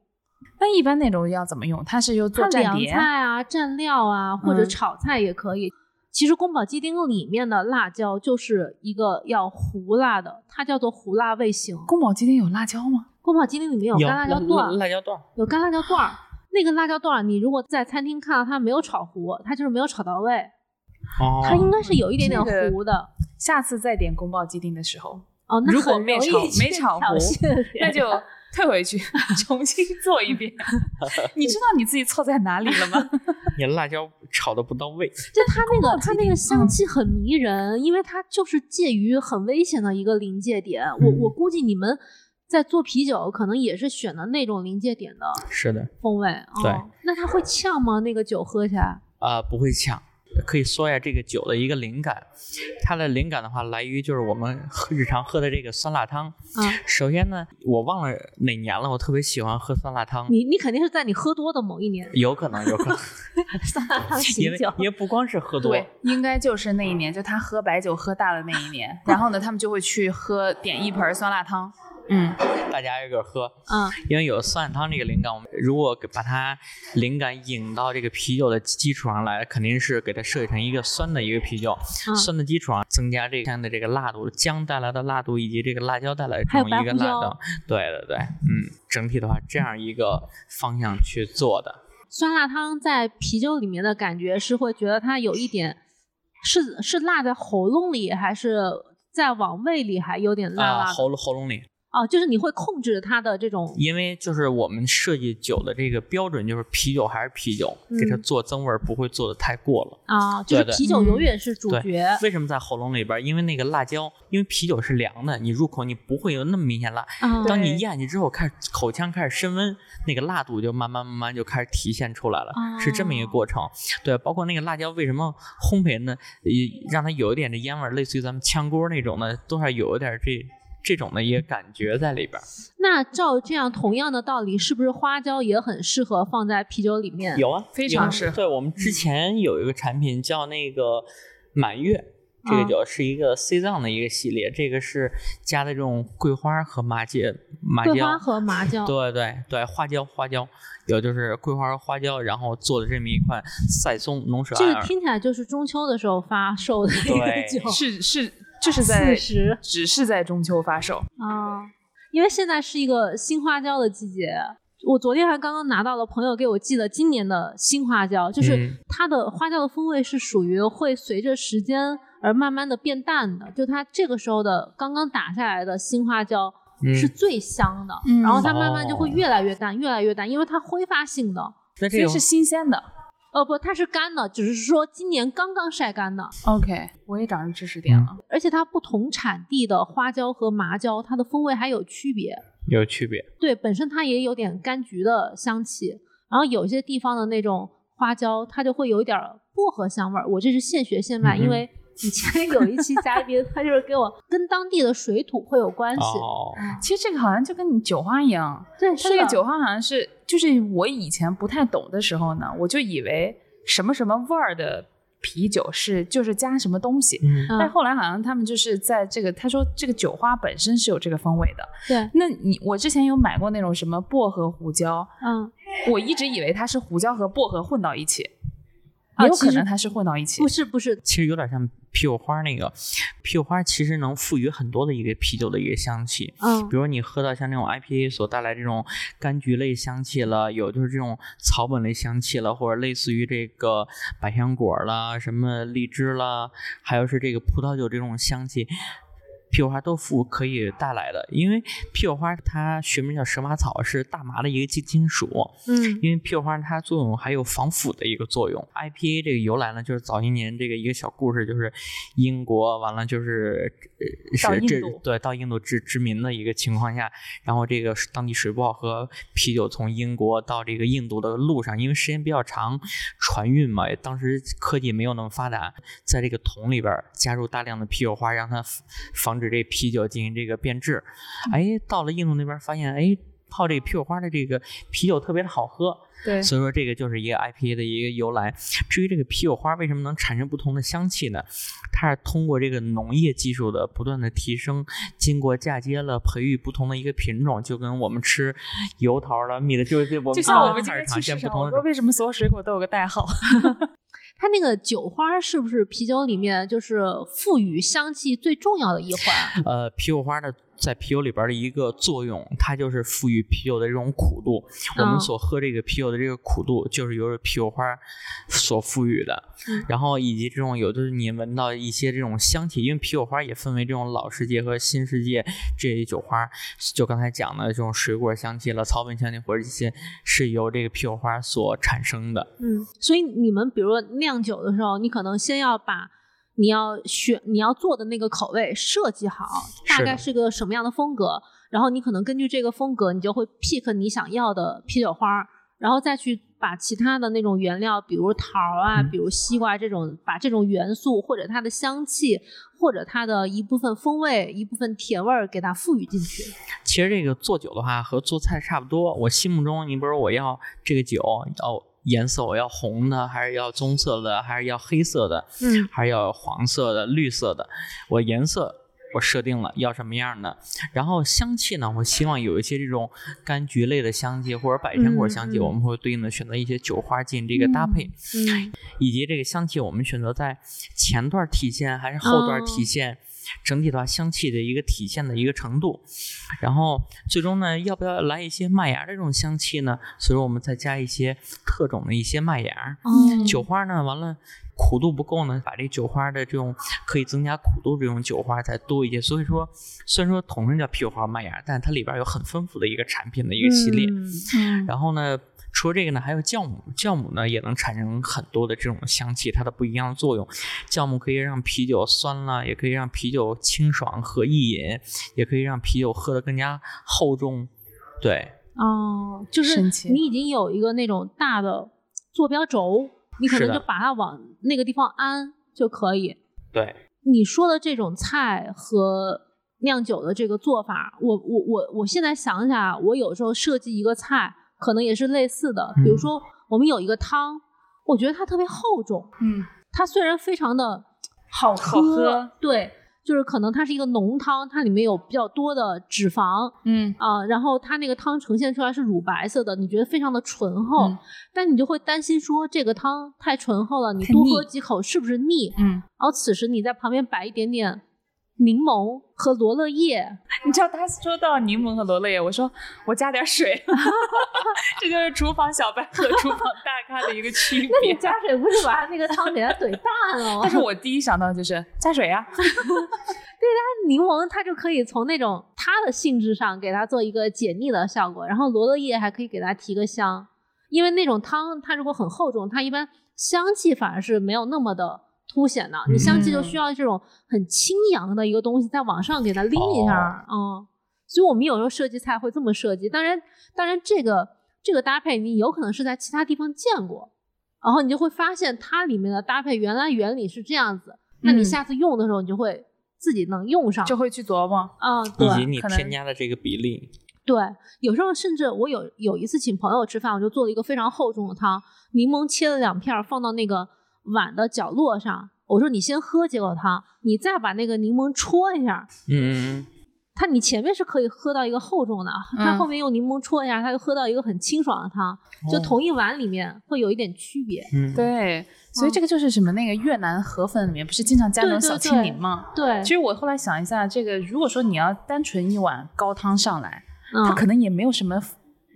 那一般那种要怎么用？它是又做蘸碟，它凉菜啊蘸料啊，或者炒菜也可以，嗯，其实宫保鸡丁里面的辣椒就是一个要胡辣的，它叫做胡辣味型。宫保鸡丁有辣椒吗？宫保鸡丁里面有干辣椒段，辣椒段有干辣椒段。那个辣椒段你如果在餐厅看到它没有炒糊，它就是没有炒到位、哦、它应该是有一点点糊的、这个、下次再点宫保鸡丁的时候、哦、那如果没炒没炒糊那就退回去重新做一遍你知道你自己错在哪里了吗你辣椒炒得不到位就它那个它那个香气很迷人、嗯、因为它就是介于很危险的一个临界点、嗯、我我估计你们在做啤酒可能也是选的那种临界点的是的风味、哦、对。那它会呛吗？那个酒喝起来、呃、不会呛。可以说一下这个酒的一个灵感，它的灵感的话来于就是我们日常喝的这个酸辣汤、嗯、首先呢我忘了哪年了，我特别喜欢喝酸辣汤。你你肯定是在你喝多的某一年，有可能有可能酸辣汤醒酒，因为不光是喝多，对，应该就是那一年，就他喝白酒喝大了那一年，然后呢他们就会去喝点一盆酸辣汤，嗯，大家一个喝，嗯，因为有酸辣汤这个灵感，我们如果把它灵感引到这个啤酒的基础上来，肯定是给它设计成一个酸的一个啤酒，嗯、酸的基础上增加这样的这个辣度，姜带来的辣度以及这个辣椒带来的这种一个辣度，对对对，嗯，整体的话这样一个方向去做的。酸辣汤在啤酒里面的感觉是会觉得它有一点是是辣在喉咙里，还是在往胃里，还有点辣辣的、呃、喉喉咙里。哦，就是你会控制它的这种，因为就是我们设计酒的这个标准就是啤酒还是啤酒，嗯、给它做增味不会做的太过了啊、哦，就是啤酒永远是主角、嗯。为什么在喉咙里边？因为那个辣椒，因为啤酒是凉的，你入口你不会有那么明显辣。嗯、当你咽下去之后，开始口腔开始升温，那个辣度就慢慢慢慢就开始体现出来了，哦、是这么一个过程。对，包括那个辣椒为什么烘焙呢？让它有一点这烟味，类似于咱们炝锅那种的，多少有一点这。这种的一个感觉在里边。那照这样同样的道理，是不是花椒也很适合放在啤酒里面？有啊，非常适合。对，我们之前有一个产品叫那个满月，嗯、这个酒是一个 Saison 的一个系列，这个是加的这种桂花和麻芥、麻椒。桂花和麻椒。对对对，花椒花椒，有就是桂花和花椒，然后做的这么一款赛松浓舌艾尔。这个听起来就是中秋的时候发售的一个酒，是是。就是在四十只是在中秋发售啊、哦，因为现在是一个新花椒的季节。我昨天还刚刚拿到了朋友给我寄的今年的新花椒，就是它的花椒的风味是属于会随着时间而慢慢的变淡的，就它这个时候的刚刚打下来的新花椒是最香的，嗯、然后它慢慢就会越来越淡，越来越淡，因为它挥发性的，所以是新鲜的。呃不，它是干的，只是说今年刚刚晒干的。OK， 我也长成知识点了。而且它不同产地的花椒和麻椒，它的风味还有区别。有区别。对，本身它也有点柑橘的香气，然后有些地方的那种花椒，它就会有一点薄荷香味儿。我这是现学现卖，嗯、因为以前有一期嘉宾，他就是给我跟当地的水土会有关系。哦、其实这个好像就跟你酒花一样，对，这个酒花好像是。就是我以前不太懂的时候呢，我就以为什么什么味儿的啤酒是就是加什么东西、嗯、但后来好像他们就是在这个他说这个酒花本身是有这个风味的。对，那你我之前有买过那种什么薄荷胡椒，嗯，我一直以为它是胡椒和薄荷混到一起，也有可能它是混到一起、啊、不是不是，其实有点像啤酒花。那个啤酒花其实能赋予很多的一个啤酒的一个香气，嗯，比如你喝到像那种 I P A 所带来这种柑橘类香气了，有就是这种草本类香气了，或者类似于这个百香果啦、什么荔枝啦，还有是这个葡萄酒这种香气，啤酒花都是可以带来的。因为啤酒花它学名叫蛇麻草，是大麻的一个金属。嗯，因为啤酒花它作用还有防腐的一个作用。I P A 这个由来呢，就是早些年这个一个小故事，就是英国完了就是到印度，对，到印度殖殖民的一个情况下，然后这个当地水炮和啤酒从英国到这个印度的路上，因为时间比较长，船运嘛，当时科技没有那么发达，在这个桶里边加入大量的啤酒花，让它防止这啤酒进行这个变质。哎，到了印度那边发现，哎，泡这个啤酒花的这个啤酒特别的好喝。对，所以说这个就是一个 I P A 的一个由来。至于这个啤酒花为什么能产生不同的香气呢？它是通过这个农业技术的不断的提升，经过嫁接了培育不同的一个品种，就跟我们吃油桃了、蜜的，就是我们就像我们今天去市场，我说为什么所有水果都有个代号它那个酒花是不是啤酒里面就是赋予香气最重要的一环？呃，啤酒花的在啤酒里边的一个作用，它就是赋予啤酒的这种苦度。我们所喝这个啤酒的这个苦度，就是由啤酒花所赋予的。然后以及这种有就是你闻到一些这种香气，因为啤酒花也分为这种老世界和新世界这些酒花，就刚才讲的这种水果香气了、草本香气或者这些，是由这个啤酒花所产生的。嗯，所以你们比如说酿酒的时候，你可能先要把你要选你要做的那个口味设计好，大概是个什么样的风格，然后你可能根据这个风格你就会 pick 你想要的啤酒花，然后再去把其他的那种原料，比如桃啊、嗯、比如西瓜这种，把这种元素或者它的香气或者它的一部分风味一部分甜味给它赋予进去。其实这个做酒的话和做菜差不多，我心目中你比如我要这个酒哦颜色，我要红的还是要棕色的还是要黑色的、嗯、还是要黄色的绿色的，我颜色我设定了要什么样的。然后香气呢，我希望有一些这种柑橘类的香气或者百香果香气、嗯、我们会对应的选择一些酒花进这个搭配、嗯嗯、以及这个香气我们选择在前段体现还是后段体现、哦整体的话香气的一个体现的一个程度。然后最终呢要不要来一些麦芽的这种香气呢，所以我们再加一些特种的一些麦芽、嗯、酒花呢完了苦度不够呢，把这酒花的这种可以增加苦度这种酒花再多一些。所以说虽然说统称叫啤酒花麦芽，但它里边有很丰富的一个产品的一个系列、嗯嗯、然后呢除了这个呢还有酵母，酵母呢也能产生很多的这种香气，它的不一样的作用。酵母可以让啤酒酸了，也可以让啤酒清爽和易饮，也可以让啤酒喝得更加厚重。对哦，就是你已经有一个那种大的坐标轴，你可能就把它往那个地方安就可以。对，你说的这种菜和酿酒的这个做法，我我我我现在想想，我有时候设计一个菜可能也是类似的，比如说我们有一个汤、嗯、我觉得它特别厚重，嗯，它虽然非常的好喝, 好喝对，就是可能它是一个浓汤，它里面有比较多的脂肪，嗯啊、呃，然后它那个汤呈现出来是乳白色的，你觉得非常的醇厚、嗯、但你就会担心说这个汤太醇厚了，你多喝几口是不是腻，嗯，然后此时你在旁边摆一点点柠檬和罗勒叶，你知道他说到柠檬和罗勒叶，我说我加点水，这就是厨房小白和厨房大咖的一个区别。那你加水不是把那个汤给它怼淡了吗？但是我第一想到就是加水呀、啊。对，它柠檬它就可以从那种它的性质上给它做一个解腻的效果，然后罗勒叶还可以给它提个香，因为那种汤它如果很厚重，它一般香气反而是没有那么的凸显的，你香气就需要这种很清扬的一个东西在往上给它拎一下、哦嗯、所以我们有时候设计菜会这么设计。当然当然这个这个搭配你有可能是在其他地方见过，然后你就会发现它里面的搭配原来原理是这样子、嗯、那你下次用的时候你就会自己能用上，就会去琢磨、嗯、对，以及你添加的这个比例。对，有时候甚至我有有一次请朋友吃饭，我就做了一个非常厚重的汤，柠檬切了两片放到那个碗的角落上，我说你先喝几口汤，你再把那个柠檬戳一下，嗯，它你前面是可以喝到一个厚重的，它后面用柠檬戳一下，它就喝到一个很清爽的汤、嗯、就同一碗里面会有一点区别、嗯、对，所以这个就是什么那个越南河粉里面不是经常加那种小青柠吗？ 对, 对, 对, 对，其实我后来想一下，这个如果说你要单纯一碗高汤上来、嗯、它可能也没有什么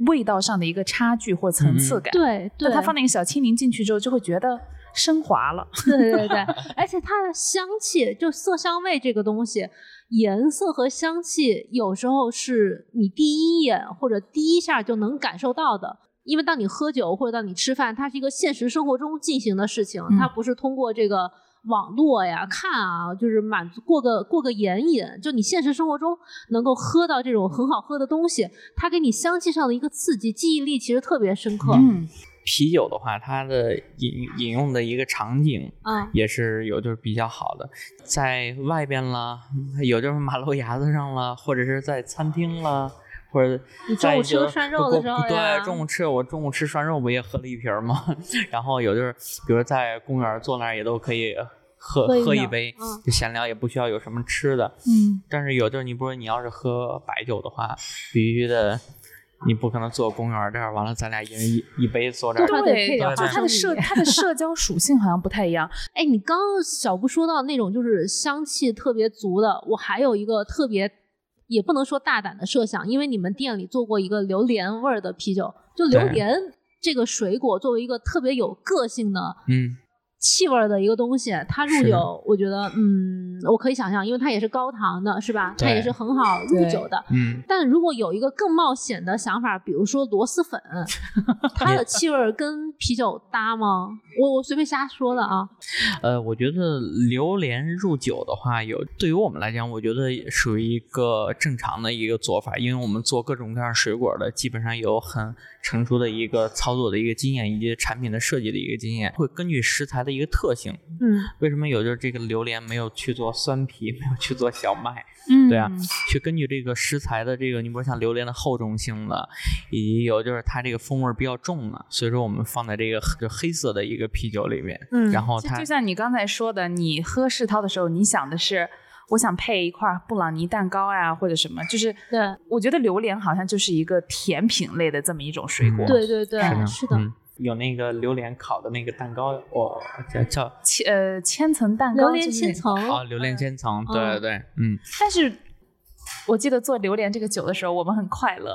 味道上的一个差距或层次感、嗯、对, 对，但它放那个小青柠进去之后就会觉得升华了。对对对，而且它的香气就色香味这个东西，颜色和香气有时候是你第一眼或者第一下就能感受到的，因为当你喝酒或者当你吃饭，它是一个现实生活中进行的事情，它不是通过这个网络呀看啊，就是满足过个过个眼瘾，就你现实生活中能够喝到这种很好喝的东西，它给你香气上的一个刺激，记忆力其实特别深刻。嗯，啤酒的话它的饮饮用的一个场景也是有就是比较好的、嗯、在外边了，有就是马路牙子上了，或者是在餐厅了，或者你中午吃个涮肉的时候，对，中午吃我中午吃涮肉不也喝了一瓶吗？然后有就是比如在公园坐那儿也都可以喝喝一杯、嗯、就闲聊，也不需要有什么吃的。嗯，但是有就是你不是你要是喝白酒的话必须的你不可能坐公园这儿完了咱俩一人 一, 一杯坐这儿。对 对, 对, 对, 对，它的社它的社交属性好像不太一样。哎，你刚刚小布说到那种就是香气特别足的，我还有一个特别也不能说大胆的设想，因为你们店里做过一个榴莲味的啤酒，就榴莲这个水果作为一个特别有个性的嗯气味的一个东西，它入酒我觉得嗯我可以想象，因为它也是高糖的是吧，它也是很好入酒的。嗯，但如果有一个更冒险的想法，比如说螺蛳粉它的气味跟啤酒搭吗？我我随便瞎说了啊。呃我觉得榴莲入酒的话，有对于我们来讲我觉得属于一个正常的一个做法，因为我们做各种各样水果的基本上有很成熟的一个操作的一个经验，以及产品的设计的一个经验，会根据食材的一个特性。嗯，为什么有就是这个榴莲没有去做酸皮，没有去做小麦？嗯，对啊，去根据这个食材的这个，你比如像榴莲的厚重性的，以及有就是它这个风味比较重的，所以说我们放在这个就黑色的一个啤酒里面。嗯，然后它 就, 就像你刚才说的，你喝世涛的时候，你想的是我想配一块布朗尼蛋糕呀、啊，或者什么，就是对，我觉得榴莲好像就是一个甜品类的这么一种水果。嗯、对对对，是的。是的嗯有那个榴莲烤的那个蛋糕，我、哦、叫叫呃千层蛋糕，榴莲千层，哦，榴莲千层，对对对，嗯。但是我记得做榴莲这个酒的时候，我们很快乐，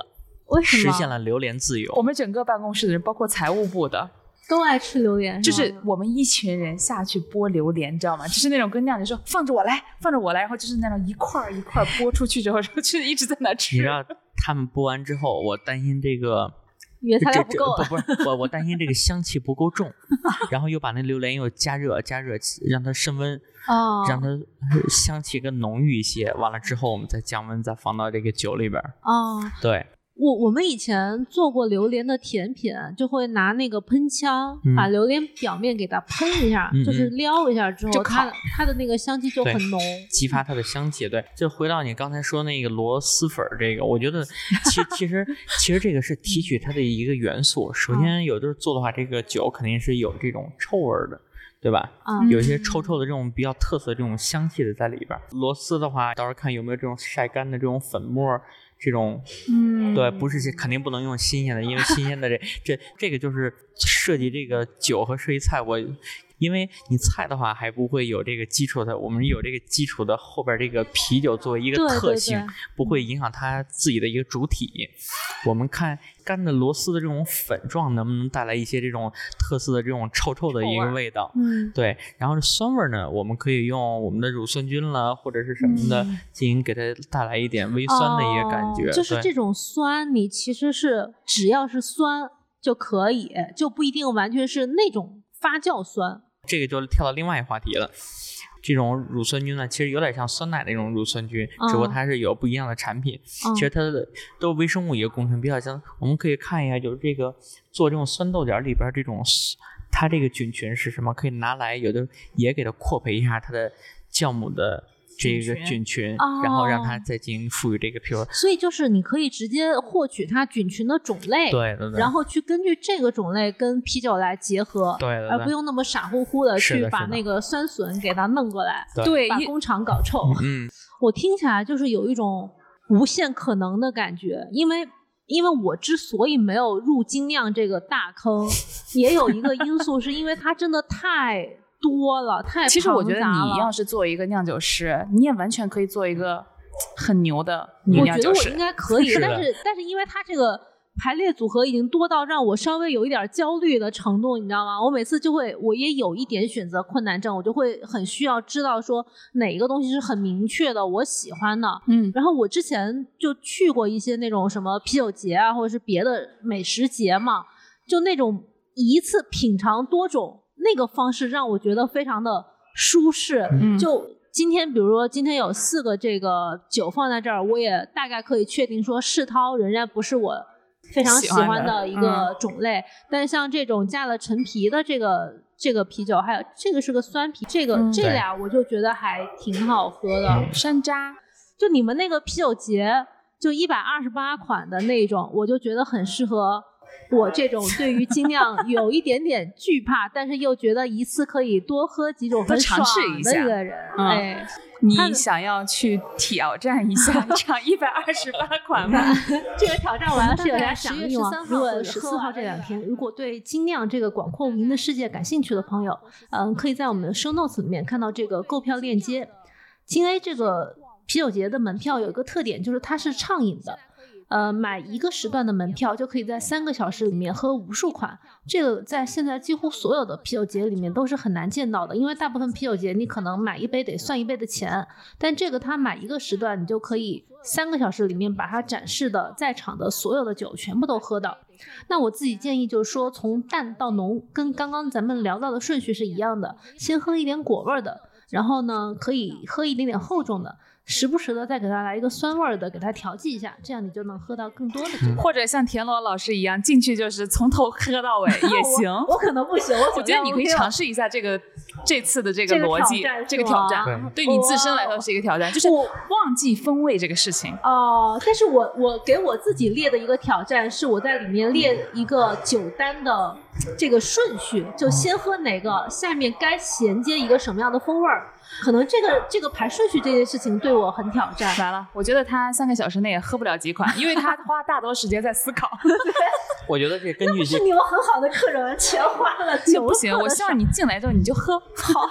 为什么？实现了榴莲自由。我们整个办公室的人，包括财务部的，都爱吃榴莲。就是我们一群人下去剥榴莲，你知道吗？就是那种跟酿酒说放着我来，放着我来，然后就是那种一块一块剥出去之后，然后就一直在那吃。你知道他们剥完之后，我担心这个。原材料不够了，不不，我我担心这个香气不够重，然后又把那榴莲又加热加热，让它升温，哦，让它香气更浓郁一些。完了之后，我们再降温，再放到这个酒里边。哦，对，我我们以前做过榴莲的甜品，就会拿那个喷枪、嗯、把榴莲表面给它喷一下，嗯、就是撩一下之后，它它的那个香气就很浓，激发它的香气。对，就回到你刚才说那个螺蛳粉这个，我觉得其其实其实这个是提取它的一个元素。首先有就是做的话，这个酒肯定是有这种臭味的。对吧、嗯、有一些臭臭的这种比较特色的这种香气的在里边。螺丝的话到时候看有没有这种晒干的这种粉末这种、嗯、对，不是肯定不能用新鲜的，因为新鲜的这这这个就是设计这个酒和设计菜，我因为你菜的话还不会有这个基础的，我们有这个基础的后边这个啤酒作为一个特性，对对对，不会影响它自己的一个主体。我们看干的螺丝的这种粉状能不能带来一些这种特色的这种臭臭的一个味道、嗯、对。然后酸味呢，我们可以用我们的乳酸菌了或者是什么的、嗯、进行给它带来一点微酸的一个感觉、哦、就是这种酸你其实是只要是酸就可以，就不一定完全是那种发酵酸。这个就跳到另外一话题了。这种乳酸菌呢，其实有点像酸奶的那种乳酸菌，只不过它是有不一样的产品。嗯、其实它的都是微生物一个工程比较像。我们可以看一下，就是这个做这种酸豆角里边这种，它这个菌群是什么？可以拿来有的也给它扩培一下它的酵母的这个菌群，哦、然后让它再进行赋予这个皮儿。所以就是你可以直接获取它菌群的种类，对对对，然后去根据这个种类跟啤酒来结合，对对对，而不用那么傻乎乎的去把那个酸笋给它弄过来，对，把工厂搞臭。嗯，我听起来就是有一种无限可能的感觉，因为。因为我之所以没有入精酿这个大坑，也有一个因素是因为它真的太多了，太庞杂了。其实我觉得你要是做一个酿酒师，你也完全可以做一个很牛的女酿酒师。我觉得我应该可以，是但是但是因为它这个排列组合已经多到让我稍微有一点焦虑的程度，你知道吗？我每次就会，我也有一点选择困难症，我就会很需要知道说哪个东西是很明确的我喜欢的。嗯，然后我之前就去过一些那种什么啤酒节啊，或者是别的美食节嘛，就那种一次品尝多种那个方式让我觉得非常的舒适。嗯，就今天比如说今天有四个这个酒放在这儿，我也大概可以确定说世涛仍然不是我非常喜欢的一个种类、嗯、但是像这种加了陈皮的这个这个啤酒，还有这个是个酸啤，这个、嗯、这俩我就觉得还挺好喝的、嗯、山楂。就你们那个啤酒节就一百二十八款的那种，我就觉得很适合我这种对于精酿有一点点惧怕但是又觉得一次可以多喝几种很爽的一个人、嗯哎、你想要去挑战一下尝一百二十八款吗？这个挑战完是有点想腻吗？如果十四号这两天如果对精酿这个广阔无垠的世界感兴趣的朋友、嗯、可以在我们的 show notes 里面看到这个购票链接。京 A 这个啤酒节的门票有一个特点，就是它是畅饮的，呃，买一个时段的门票就可以在三个小时里面喝无数款，这个在现在几乎所有的啤酒节里面都是很难见到的，因为大部分啤酒节你可能买一杯得算一杯的钱，但这个它买一个时段你就可以三个小时里面把它展示的在场的所有的酒全部都喝到。那我自己建议就是说从淡到浓，跟刚刚咱们聊到的顺序是一样的，先喝一点果味的，然后呢可以喝一点点厚重的，时不时的再给它来一个酸味的，给它调剂一下，这样你就能喝到更多的、嗯、或者像田螺老师一样进去就是从头喝到尾也行。我, 我可能不行 我, 我觉得你可以尝试一下这个这次的这个逻辑，这个挑战、这个、挑战 对, 对你自身来说是一个挑战，就是忘记风味这个事情哦。但是我我给我自己列的一个挑战是我在里面列一个酒单的这个顺序，就先喝哪个，下面该衔接一个什么样的风味，可能这个这个排顺序这件事情对我很挑战。完了，我觉得他三个小时内也喝不了几款，因为他花大多时间在思考。我觉得这根据这是你们很好的客人，全花了酒不行，我希望你进来之后你就喝好。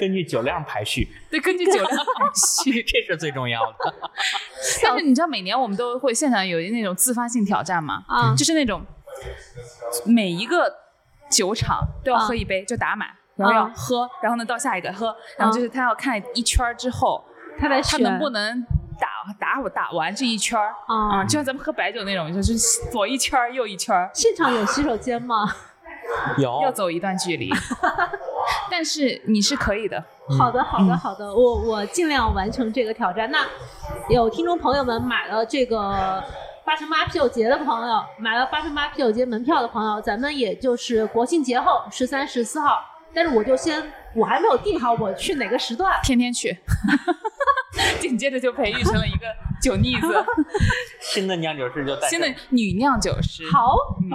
根据酒量排序，对，根据酒量排序，这是最重要的。但是你知道，每年我们都会现场有那种自发性挑战嘛，嗯、就是那种每一个酒厂都要喝一杯，嗯、就打满。然后要喝、嗯、然后呢到下一个喝，然后就是他要看一圈之后、嗯、他, 他能不能打打我打完这一圈啊、嗯嗯，就像咱们喝白酒那种，就是左一圈右一圈。现场有洗手间吗？有，要走一段距离。但是你是可以的、嗯、好的好的好的，我我尽量完成这个挑战。那有听众朋友们买了这个八乘八啤酒节的朋友，买了八乘八啤酒节门票的朋友，咱们也就是国庆节后十三、十四号，但是我就先，我还没有定好我去哪个时段，天天去，紧接着就培育成了一个酒腻子，新的酿酒师就带，新的女酿酒师。好，嗯、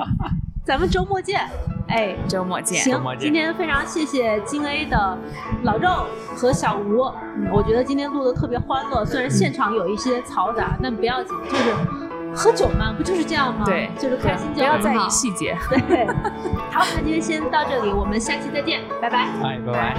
咱们周末见，哎，周末见。行，今天非常谢谢京 A 的老赵和小吴、嗯，我觉得今天录的特别欢乐，虽然现场有一些嘈杂，但不要紧，就是。喝酒嘛，不就是这样吗？对，就是开心就好，不要在意细节。对，好，那今天先到这里，我们下期再见，拜拜。哎，拜拜。